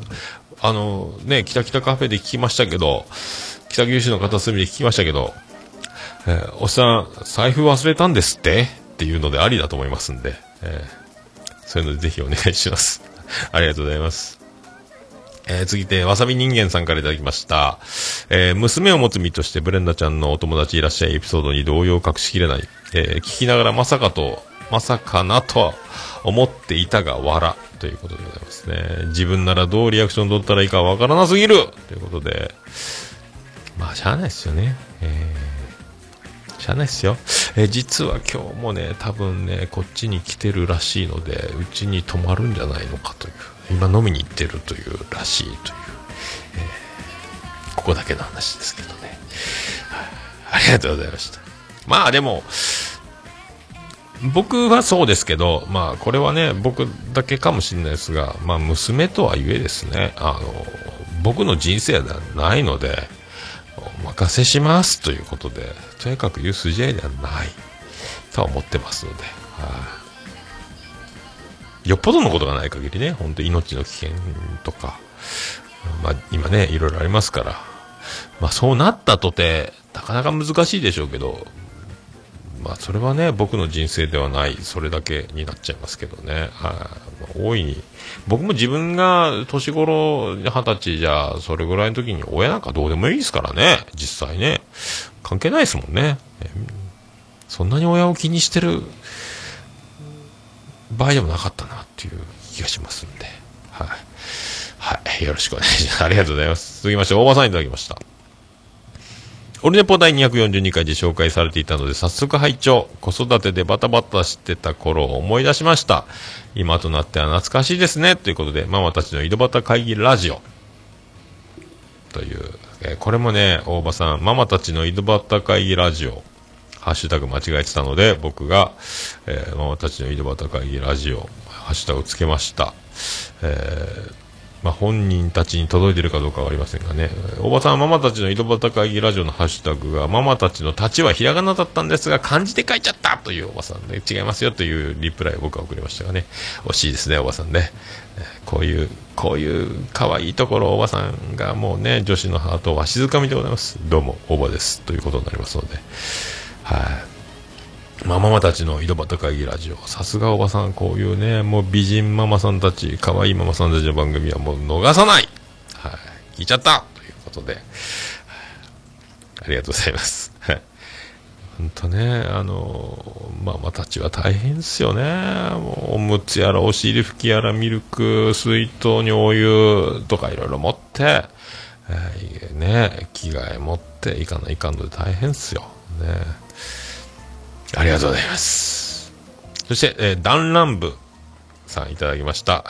ね北北カフェで聞きましたけど北九州の片隅で聞きましたけど、おっさん財布忘れたんですっていうのでありだと思いますんで、そういうのでぜひお願いします。ありがとうございます。次で、わさび人間さんからいただきました。娘を持つ身としてブレンダちゃんのお友達いらっしゃいエピソードに動揺を隠しきれない。聞きながらまさかなとは思っていたが笑ということでございますね。自分ならどうリアクション取ったらいいかわからなすぎるということで。まあ、しゃあないですよね。しゃあないですよ。実は今日もね、多分ね、こっちに来てるらしいので、うちに泊まるんじゃないのかという。今飲みに行ってるというらしいという、ここだけの話ですけどね。ありがとうございました。まあでも、僕はそうですけど、まあこれはね、僕だけかもしれないですが、まあ娘とはいえですね、僕の人生ではないので、お任せしますということで、とにかく言う筋合いではないとは思ってますので、よっぽどのことがない限りね、本当命の危険とか、まあ今ね、いろいろありますから、まあそうなったとて、なかなか難しいでしょうけど、まあそれはね僕の人生ではない、それだけになっちゃいますけどね。大いに僕も自分が年頃20歳じゃそれぐらいの時に親なんかどうでもいいですからね、実際ね関係ないですもんね。そんなに親を気にしてる場合でもなかったなっていう気がしますんで、はい、はい、よろしくお願いします。ありがとうございます。続きまして大場さんいただきました。オルネポ第242回で紹介されていたので早速拝聴。子育てでバタバタしてた頃を思い出しました。今となっては懐かしいですねということで、ママたちの井戸端会議ラジオという、これもね大場さんママたちの井戸端会議ラジオハッシュタグ間違えてたので僕が、ママたちの井戸端会議ラジオハッシュタグをつけました。まあ、本人たちに届いてるかどうかはありませんがね、おばさんママたちの井戸端会議ラジオのハッシュタグがママたちのたちはひらがなだったんですが漢字で書いちゃったというおばさんで、違いますよというリプライを僕は送りましたがね、惜しいですねおばさんね。こういう可愛いところおばさんがもうね女子のハートは静かみでございます。どうもおばですということになりますので、はい。まあ、ママたちの井戸端会議ラジオ、さすがおばさん、こういうねもう美人ママさんたち可愛いママさんたちの番組はもう逃さない、はい、聞いちゃったということで、はい、ありがとうございます。本当ねママたちは大変ですよね。もうおむつやらお尻拭きやらミルク水筒にお湯とかいろいろ持って、ね着替え持っていかないかんので大変ですよね。ありがとうございます。そして、団らん部さんいただきました、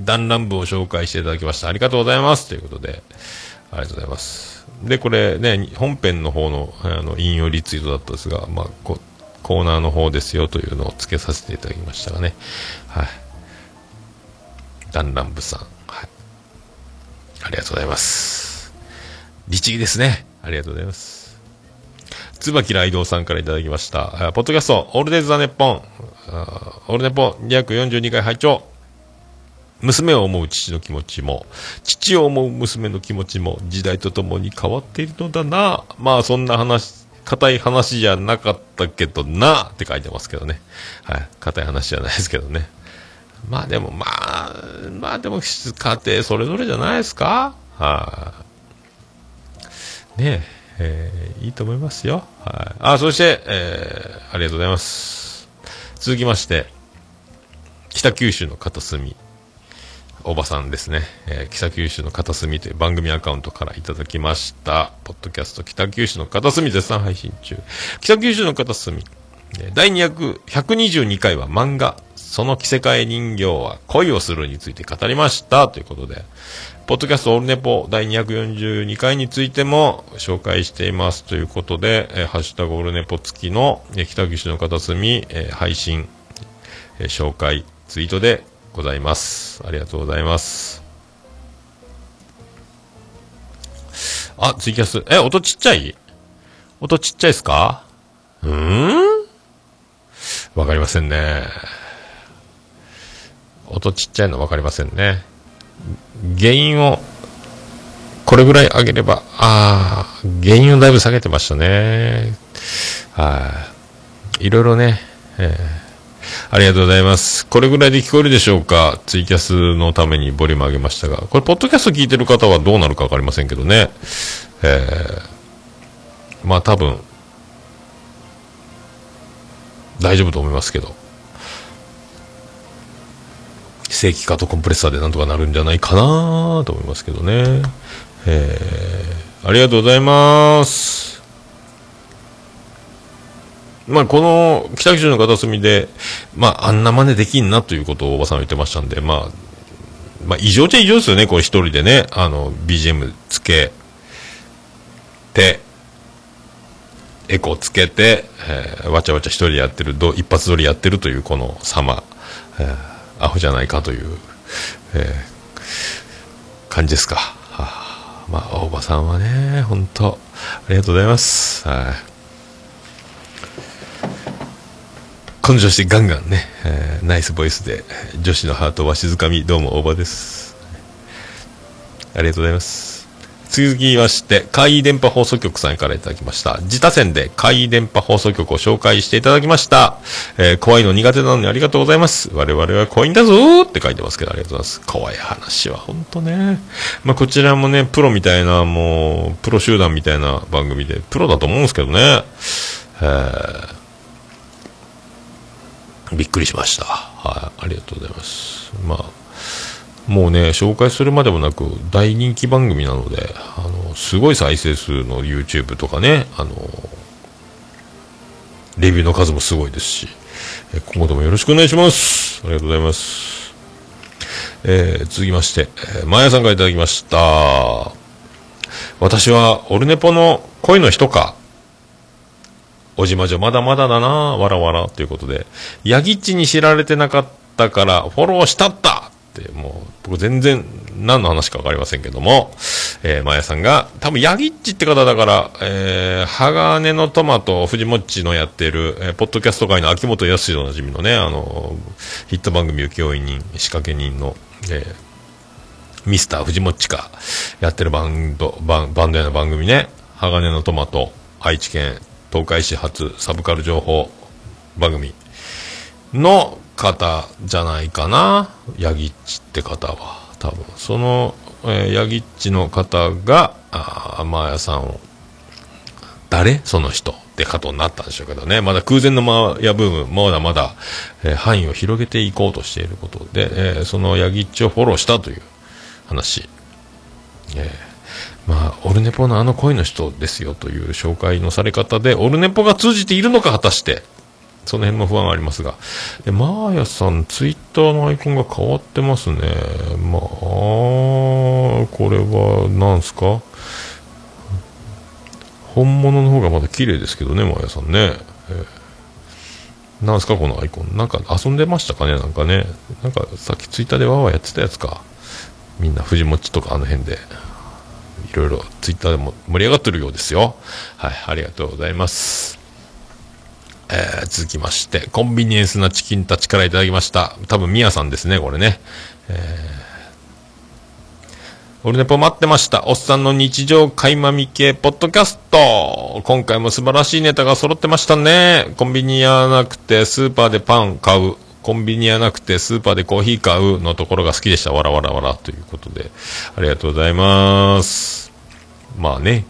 団らん部を紹介していただきましたありがとうございますということで、ありがとうございます。でこれね本編の方の引用リツイートだったんですが、まあ、コーナーの方ですよというのをつけさせていただきましたがね、はい、団らん部さん、はい、ありがとうございます。律儀ですね、ありがとうございます。椿雷道さんからいただきました。ポッドキャスト、オールデイズ・ザ・ネッポン。オールネポ242回拝聴。娘を思う父の気持ちも、父を思う娘の気持ちも、時代とともに変わっているのだな。まあ、そんな話、固い話じゃなかったけどな、って書いてますけどね。はい。固い話じゃないですけどね。まあでも、まあでも、家庭それぞれじゃないですか。はい。ねえ。いいと思いますよ。はい。そして、ありがとうございます。続きまして、北九州の片隅、おばさんですね。北九州の片隅という番組アカウントからいただきました。ポッドキャスト、北九州の片隅絶賛配信中。北九州の片隅、第122回は漫画、その着せ替え人形は恋をするについて語りました。ということで、ポッドキャストオールネポ第242回についても紹介していますということで、ハッシュタグオールネポ付きの北九州の片隅、配信、紹介ツイートでございます。ありがとうございます。ツイキャス音ちっちゃい？音ちっちゃいですか？わかりませんね。音ちっちゃいのわかりませんね。原因をこれぐらい上げれば、原因をだいぶ下げてましたね。いろいろね、ありがとうございます。これぐらいで聞こえるでしょうか。ツイキャスのためにボリューム上げましたが、これポッドキャスト聞いてる方はどうなるかわかりませんけどね、まあ多分大丈夫と思いますけど、正規化とコンプレッサーでなんとかなるんじゃないかなと思いますけどね。ありがとうございます。まあこの北九州の片隅でまああんな真似できんなということをおばさんは言ってましたんで、まあ異常っちゃ異常ですよね。こう一人でねBGM つけてエコつけて、わちゃわちゃ一人でやってる一発撮りやってるというこの様。アホじゃないかという、感じですか。まあおばさんはね本当ありがとうございます。根性してガンガンね、ナイスボイスで女子のハートは静かみ。どうもおばです。ありがとうございます。次まして、海電波放送局さんからいただきました。自他線で海電波放送局を紹介していただきました。怖いの苦手なのにありがとうございます。我々は怖いんだぞーって書いてますけど、ありがとうございます。怖い話はほんとね。まあ、こちらもね、プロみたいな、もう、プロ集団みたいな番組で、プロだと思うんですけどね。びっくりしました。はい、ありがとうございます。まあ、もうね、紹介するまでもなく大人気番組なので、すごい再生数の YouTube とかね、レビューの数もすごいですし、今後ともよろしくお願いします。ありがとうございます。続きまして、マヤさんからいただきました。私はオルネポの恋の人か。おじまじょまだまだだな、わらわらということで、ヤギッチに知られてなかったからフォローしたったって、もう僕全然何の話かわかりませんけども、まやさんが多分ヤギッチって方だから、鋼のトマトフジモッチのやってる、ポッドキャスト界の秋元康でおなじみのね、ヒット番組請負人仕掛け人の、ミスターフジモッチかやってるバンドやの番組ね、鋼のトマト愛知県東海市発サブカル情報番組の方じゃないかな、ヤギッチって方は多分その、ヤギッチの方がマーヤさんを誰その人って方になったんでしょうけどね、まだ空前のマーヤブームまだまだ、範囲を広げていこうとしていることで、そのヤギッチをフォローしたという話、まあ、オルネポのあの恋の人ですよという紹介のされ方で、オルネポが通じているのか果たして。その辺も不安はありますが。マーヤさん、ツイッターのアイコンが変わってますね。まあ、これは何すか？本物の方がまだ綺麗ですけどね、マーヤさんね。何すかこのアイコン。なんか遊んでましたかね、なんかね。なんかさっきツイッターでワーワーやってたやつか。みんな、藤持ちとかあの辺で。いろいろツイッターでも盛り上がってるようですよ。はい、ありがとうございます。続きまして、コンビニエンスなチキンたちからいただきました。多分ミヤさんですね、これね。オルネポ待ってました。おっさんの日常垣間見系ポッドキャスト。今回も素晴らしいネタが揃ってましたね。コンビニやなくてスーパーでパン買う。コンビニやなくてスーパーでコーヒー買うのところが好きでした。わらわらわらということでありがとうございます。まあね、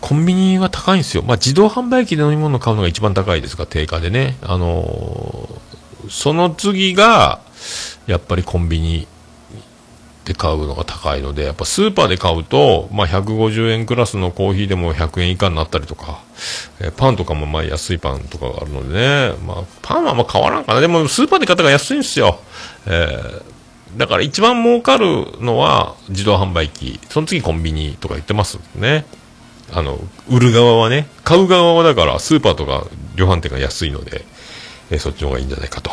コンビニは高いんですよ。まあ自動販売機で飲み物買うのが一番高いですが定価でね。その次がやっぱりコンビニで買うのが高いので、やっぱスーパーで買うとまあ150円クラスのコーヒーでも100円以下になったりとか、パンとかもまあ安いパンとかがあるのでね、まあパンはまあ変わらんかな。でもスーパーで買ったが安いんですよ。だから一番儲かるのは自動販売機、その次コンビニとか言ってますね。売る側はね、買う側はだからスーパーとか量販店が安いので、そっちの方がいいんじゃないかと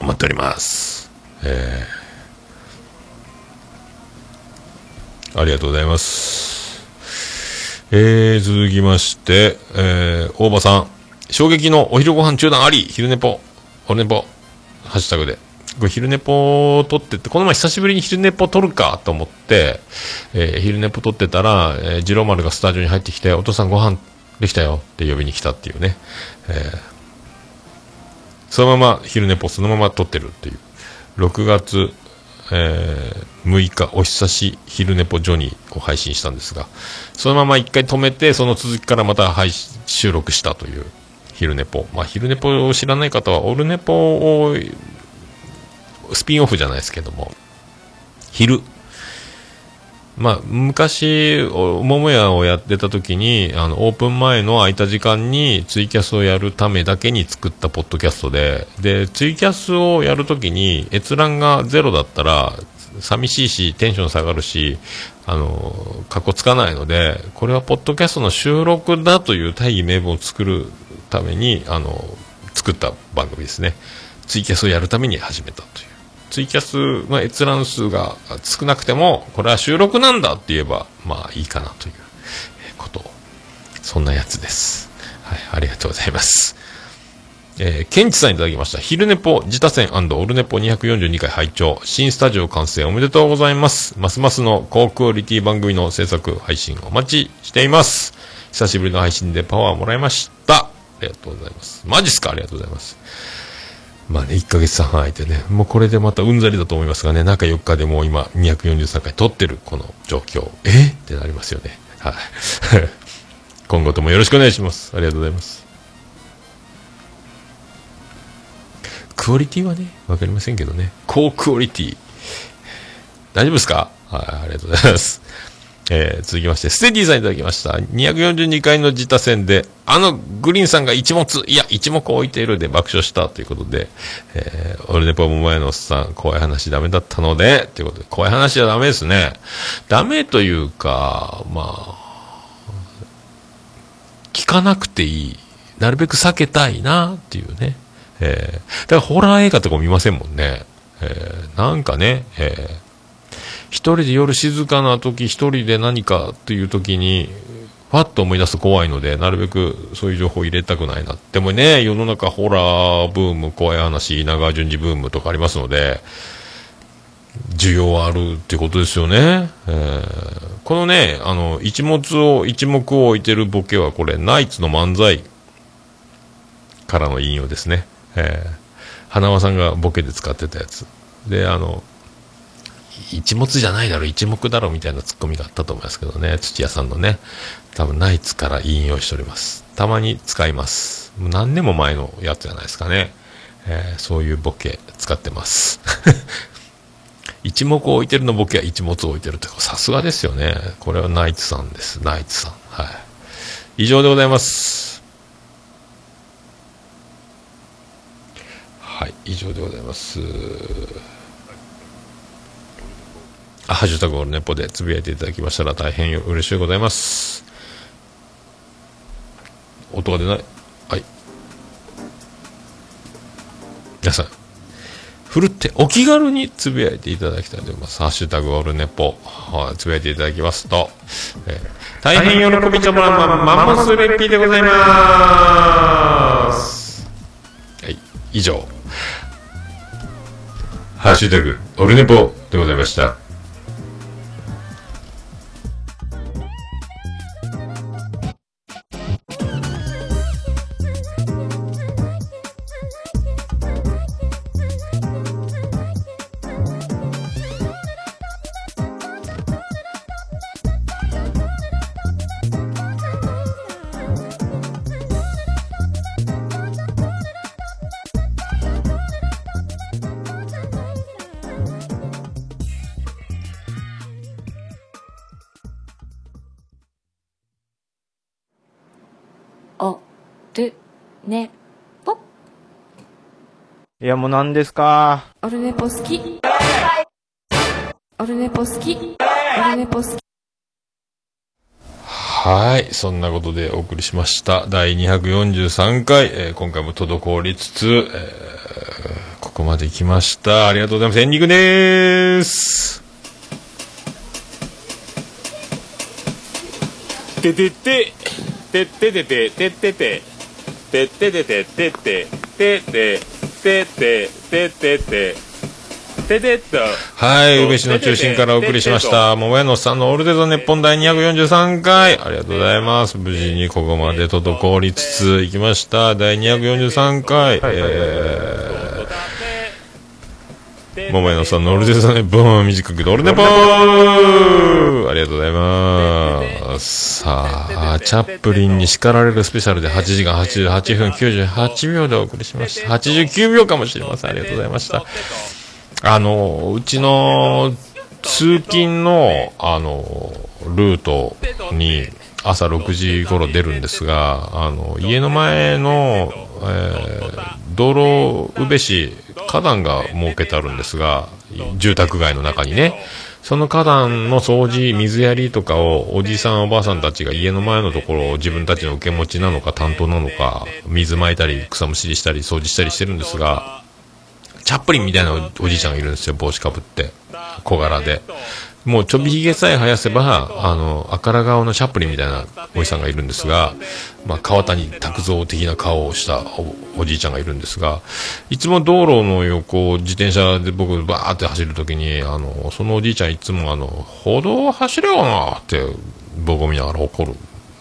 思っております。ありがとうございます。続きまして、大場さん。衝撃のお昼ご飯中断あり、昼寝ぽ、お寝ぽ、ハッシュタグで。これ昼寝ぽ撮ってて、この前久しぶりに昼寝ぽ撮るかと思って、昼寝ぽ撮ってたら、二郎丸がスタジオに入ってきて、お父さんご飯できたよって呼びに来たっていうね。そのまま昼寝ぽそのまま撮ってるっていう。6月、6日お久し昼寝ぽジョニーを配信したんですが、そのまま一回止めてその続きからまた収録したという昼寝ぽ。まあ昼寝ぽを知らない方はオルネポをスピンオフじゃないですけども、昼まあ昔桃屋をやってた時にオープン前の空いた時間にツイキャスをやるためだけに作ったポッドキャストでツイキャスをやる時に閲覧がゼロだったら寂しいしテンション下がるしかっこつかないので、これはポッドキャストの収録だという大義名分を作るために作った番組ですね。ツイキャスをやるために始めたという。ツイキャスの閲覧数が少なくてもこれは収録なんだって言えばまあいいかなということ、そんなやつです。はい、ありがとうございます。ケンチさんいただきました。昼ネポ、自他戦&オルネポ242回拝聴。新スタジオ完成おめでとうございます。ますますの高クオリティ番組の制作、配信お待ちしています。久しぶりの配信でパワーもらいました。ありがとうございます。マジっすか？ありがとうございます。まあね、1ヶ月半空いてね、もうこれでまたうんざりだと思いますがね、中4日でもう今243回撮ってるこの状況。ってなりますよね。はい。今後ともよろしくお願いします。ありがとうございます。クオリティはね、わかりませんけどね。高クオリティ。大丈夫ですか？はい、ありがとうございます。続きまして、ステディさんいただきました。242回の自他戦で、グリーンさんが一目置いているで爆笑したということで、オルネポも前のおっさん、怖い話ダメだったので、ということで、怖い話はダメですね。ダメというか、まあ、聞かなくていい。なるべく避けたいな、っていうね。だからホラー映画とか見ませんもんね。なんかね、一人で夜静かな時、一人で何かという時に、ファッと思い出すと怖いので、なるべくそういう情報入れたくないな。でもね、世の中ホラーブーム、怖い話、稲川淳二ブームとかありますので、需要はあるってことですよね。このね、一目を置いてるボケはこれ、ナイツの漫才からの引用ですね。花輪さんがボケで使ってたやつで、一目じゃないだろ一目だろみたいなツッコミがあったと思いますけどね、土屋さんのね、多分ナイツから引用しております。たまに使います。もう何年も前のやつじゃないですかね。そういうボケ使ってます一目を置いてるのボケは一目を置いてるって、さすがですよね。これはナイツさんです。ナイツさん、はい、以上でございます。はい、以上でございます。ハッシュタグオルネポでつぶやいていただきましたら大変嬉しいございます。音が出ない。はい。皆さん、ふるってお気軽につぶやいていただきたいと思います。ハッシュタグオルネポ、つぶやいていただきますと、大変喜びともらうマンモスレッピーでございます。はい、以上。ハッシュタグオルネポでございました。いやもう何ですかー。オルネポ好き。オルネポ好き。オルネポ好き。はい。そんなことでお送りしました。第243回。今回も滞りつつ、ここまで来ました。ありがとうございます。エンディングでーす。ててて、てててて、ててて、てててて、てててて、てててててててと、はい、宇部市の中心からお送りしました桃屋のおっさんのオールデイズ・ネッポン第243回、ありがとうございます。無事にここまで滞りつついきました第243回、桃屋のおっさんのオールデイズ・ネッポン、短くオールネポー、ありがとうございます。さあ、チャップリンに叱られるスペシャルで8時間88分98秒でお送りしました。89秒かもしれません。ありがとうございました。うちの通勤の、ルートに朝6時頃出るんですが、家の前の、道路、宇部市、花壇が設けてあるんですが、住宅街の中にね、その花壇の掃除、水やりとかをおじさんおばあさんたちが家の前のところを自分たちの受け持ちなのか担当なのか、水まいたり草むしりしたり掃除したりしてるんですが、チャップリンみたいなおじいちゃんがいるんですよ、帽子かぶって小柄で。もうちょびひげさえ生やせばあから顔のシャップリンみたいなおじさんがいるんですが、まあ、川谷拓三的な顔をしたおじいちゃんがいるんですが、いつも道路の横を自転車で僕バーって走るときにそのおじいちゃんいつも歩道を走れよなって僕を見ながら怒るん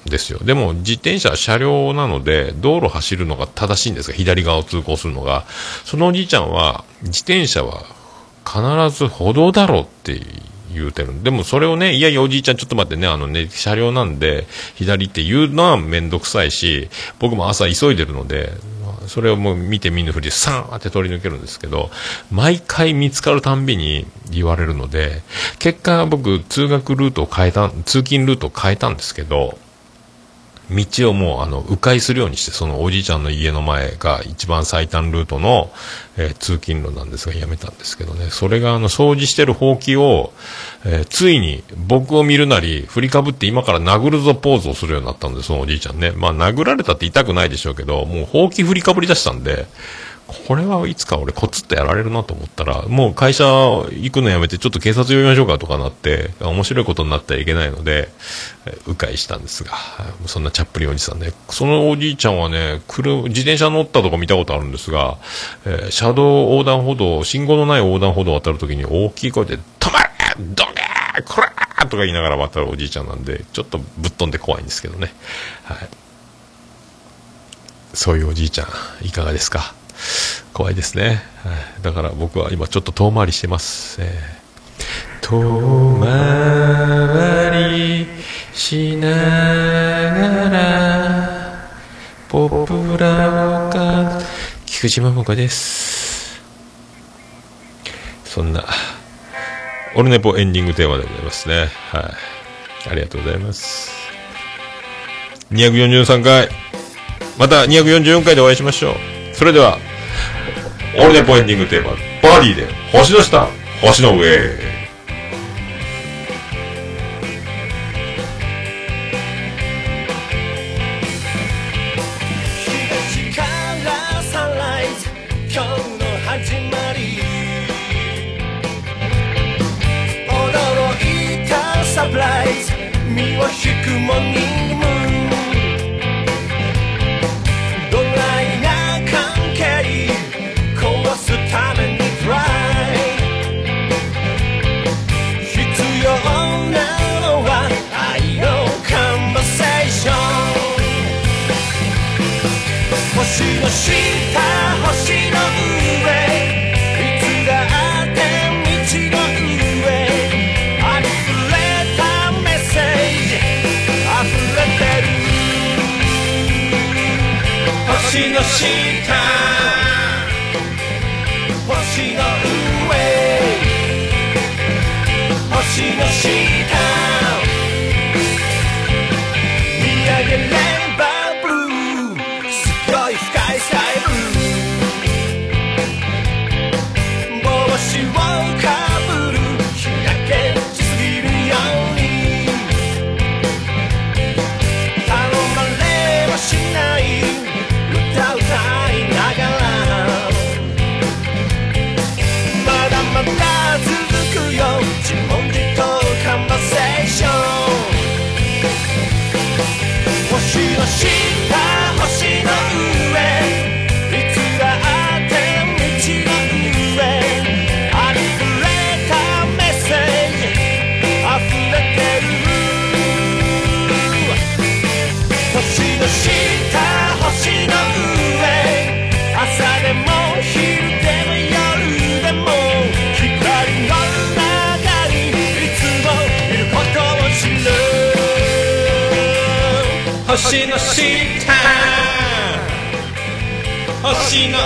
ですよ。でも自転車は車両なので道路走るのが正しいんですが、左側を通行するのが、そのおじいちゃんは自転車は必ず歩道だろうって言うてる。でもそれをね、いやいやおじいちゃんちょっと待ってね、車両なんで左って言うのはめんどくさいし、僕も朝急いでるのでそれをもう見て見ぬふりサーンって取り抜けるんですけど、毎回見つかるたんびに言われるので、結果僕通勤ルートを変えたんですけど、道をもう迂回するようにして、そのおじいちゃんの家の前が一番最短ルートの、通勤路なんですがやめたんですけどね。それが掃除してるほうきを、ついに僕を見るなり振りかぶって今から殴るぞポーズをするようになったんで、そのおじいちゃんね、まあ殴られたって痛くないでしょうけど、もうほうき振りかぶり出したんで、これはいつか俺コツってやられるなと思ったら、もう会社行くのやめてちょっと警察呼びましょうかとかなって、面白いことになったらいけないので迂回したんですが、そんなチャップリンおじさんね。そのおじいちゃんはね、自転車乗ったとか見たことあるんですが、車道横断歩道、信号のない横断歩道を渡るときに大きい声で止まれどけーこらーとか言いながら渡るおじいちゃんなんで、ちょっとぶっ飛んで怖いんですけどね、はい、そういうおじいちゃんいかがですか。怖いですね、はい、だから僕は今ちょっと遠回りしてます、遠回りしながらポプラをか菊池桃子です。そんなオルネポエンディングテーマでございますね、はい、ありがとうございます。243回また244回でお会いしましょう。それではオルネポエンディングテーマバディで星の下星の上。星の下星の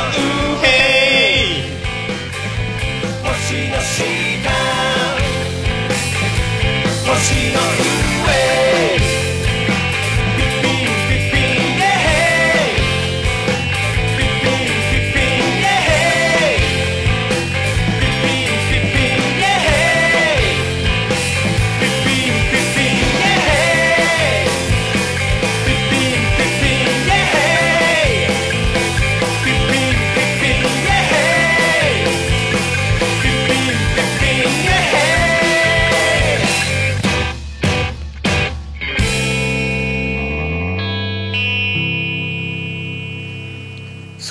上星の下星の上ピッピンピッピンイエーイピッピンピッピンイエーイピッピンピッピンイエーイピッピンピッピンイエーイ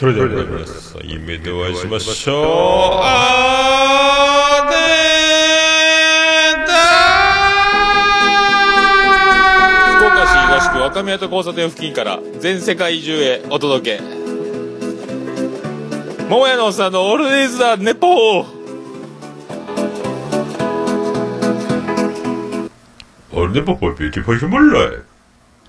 それでは皆さん夢でお会いしましょう。あーでーだー、福岡市東区若宮と交差点付近から全世界中へお届け、桃屋のおっさんのオールデイズだネポー。俺でもこれビューティフォーションもらえ。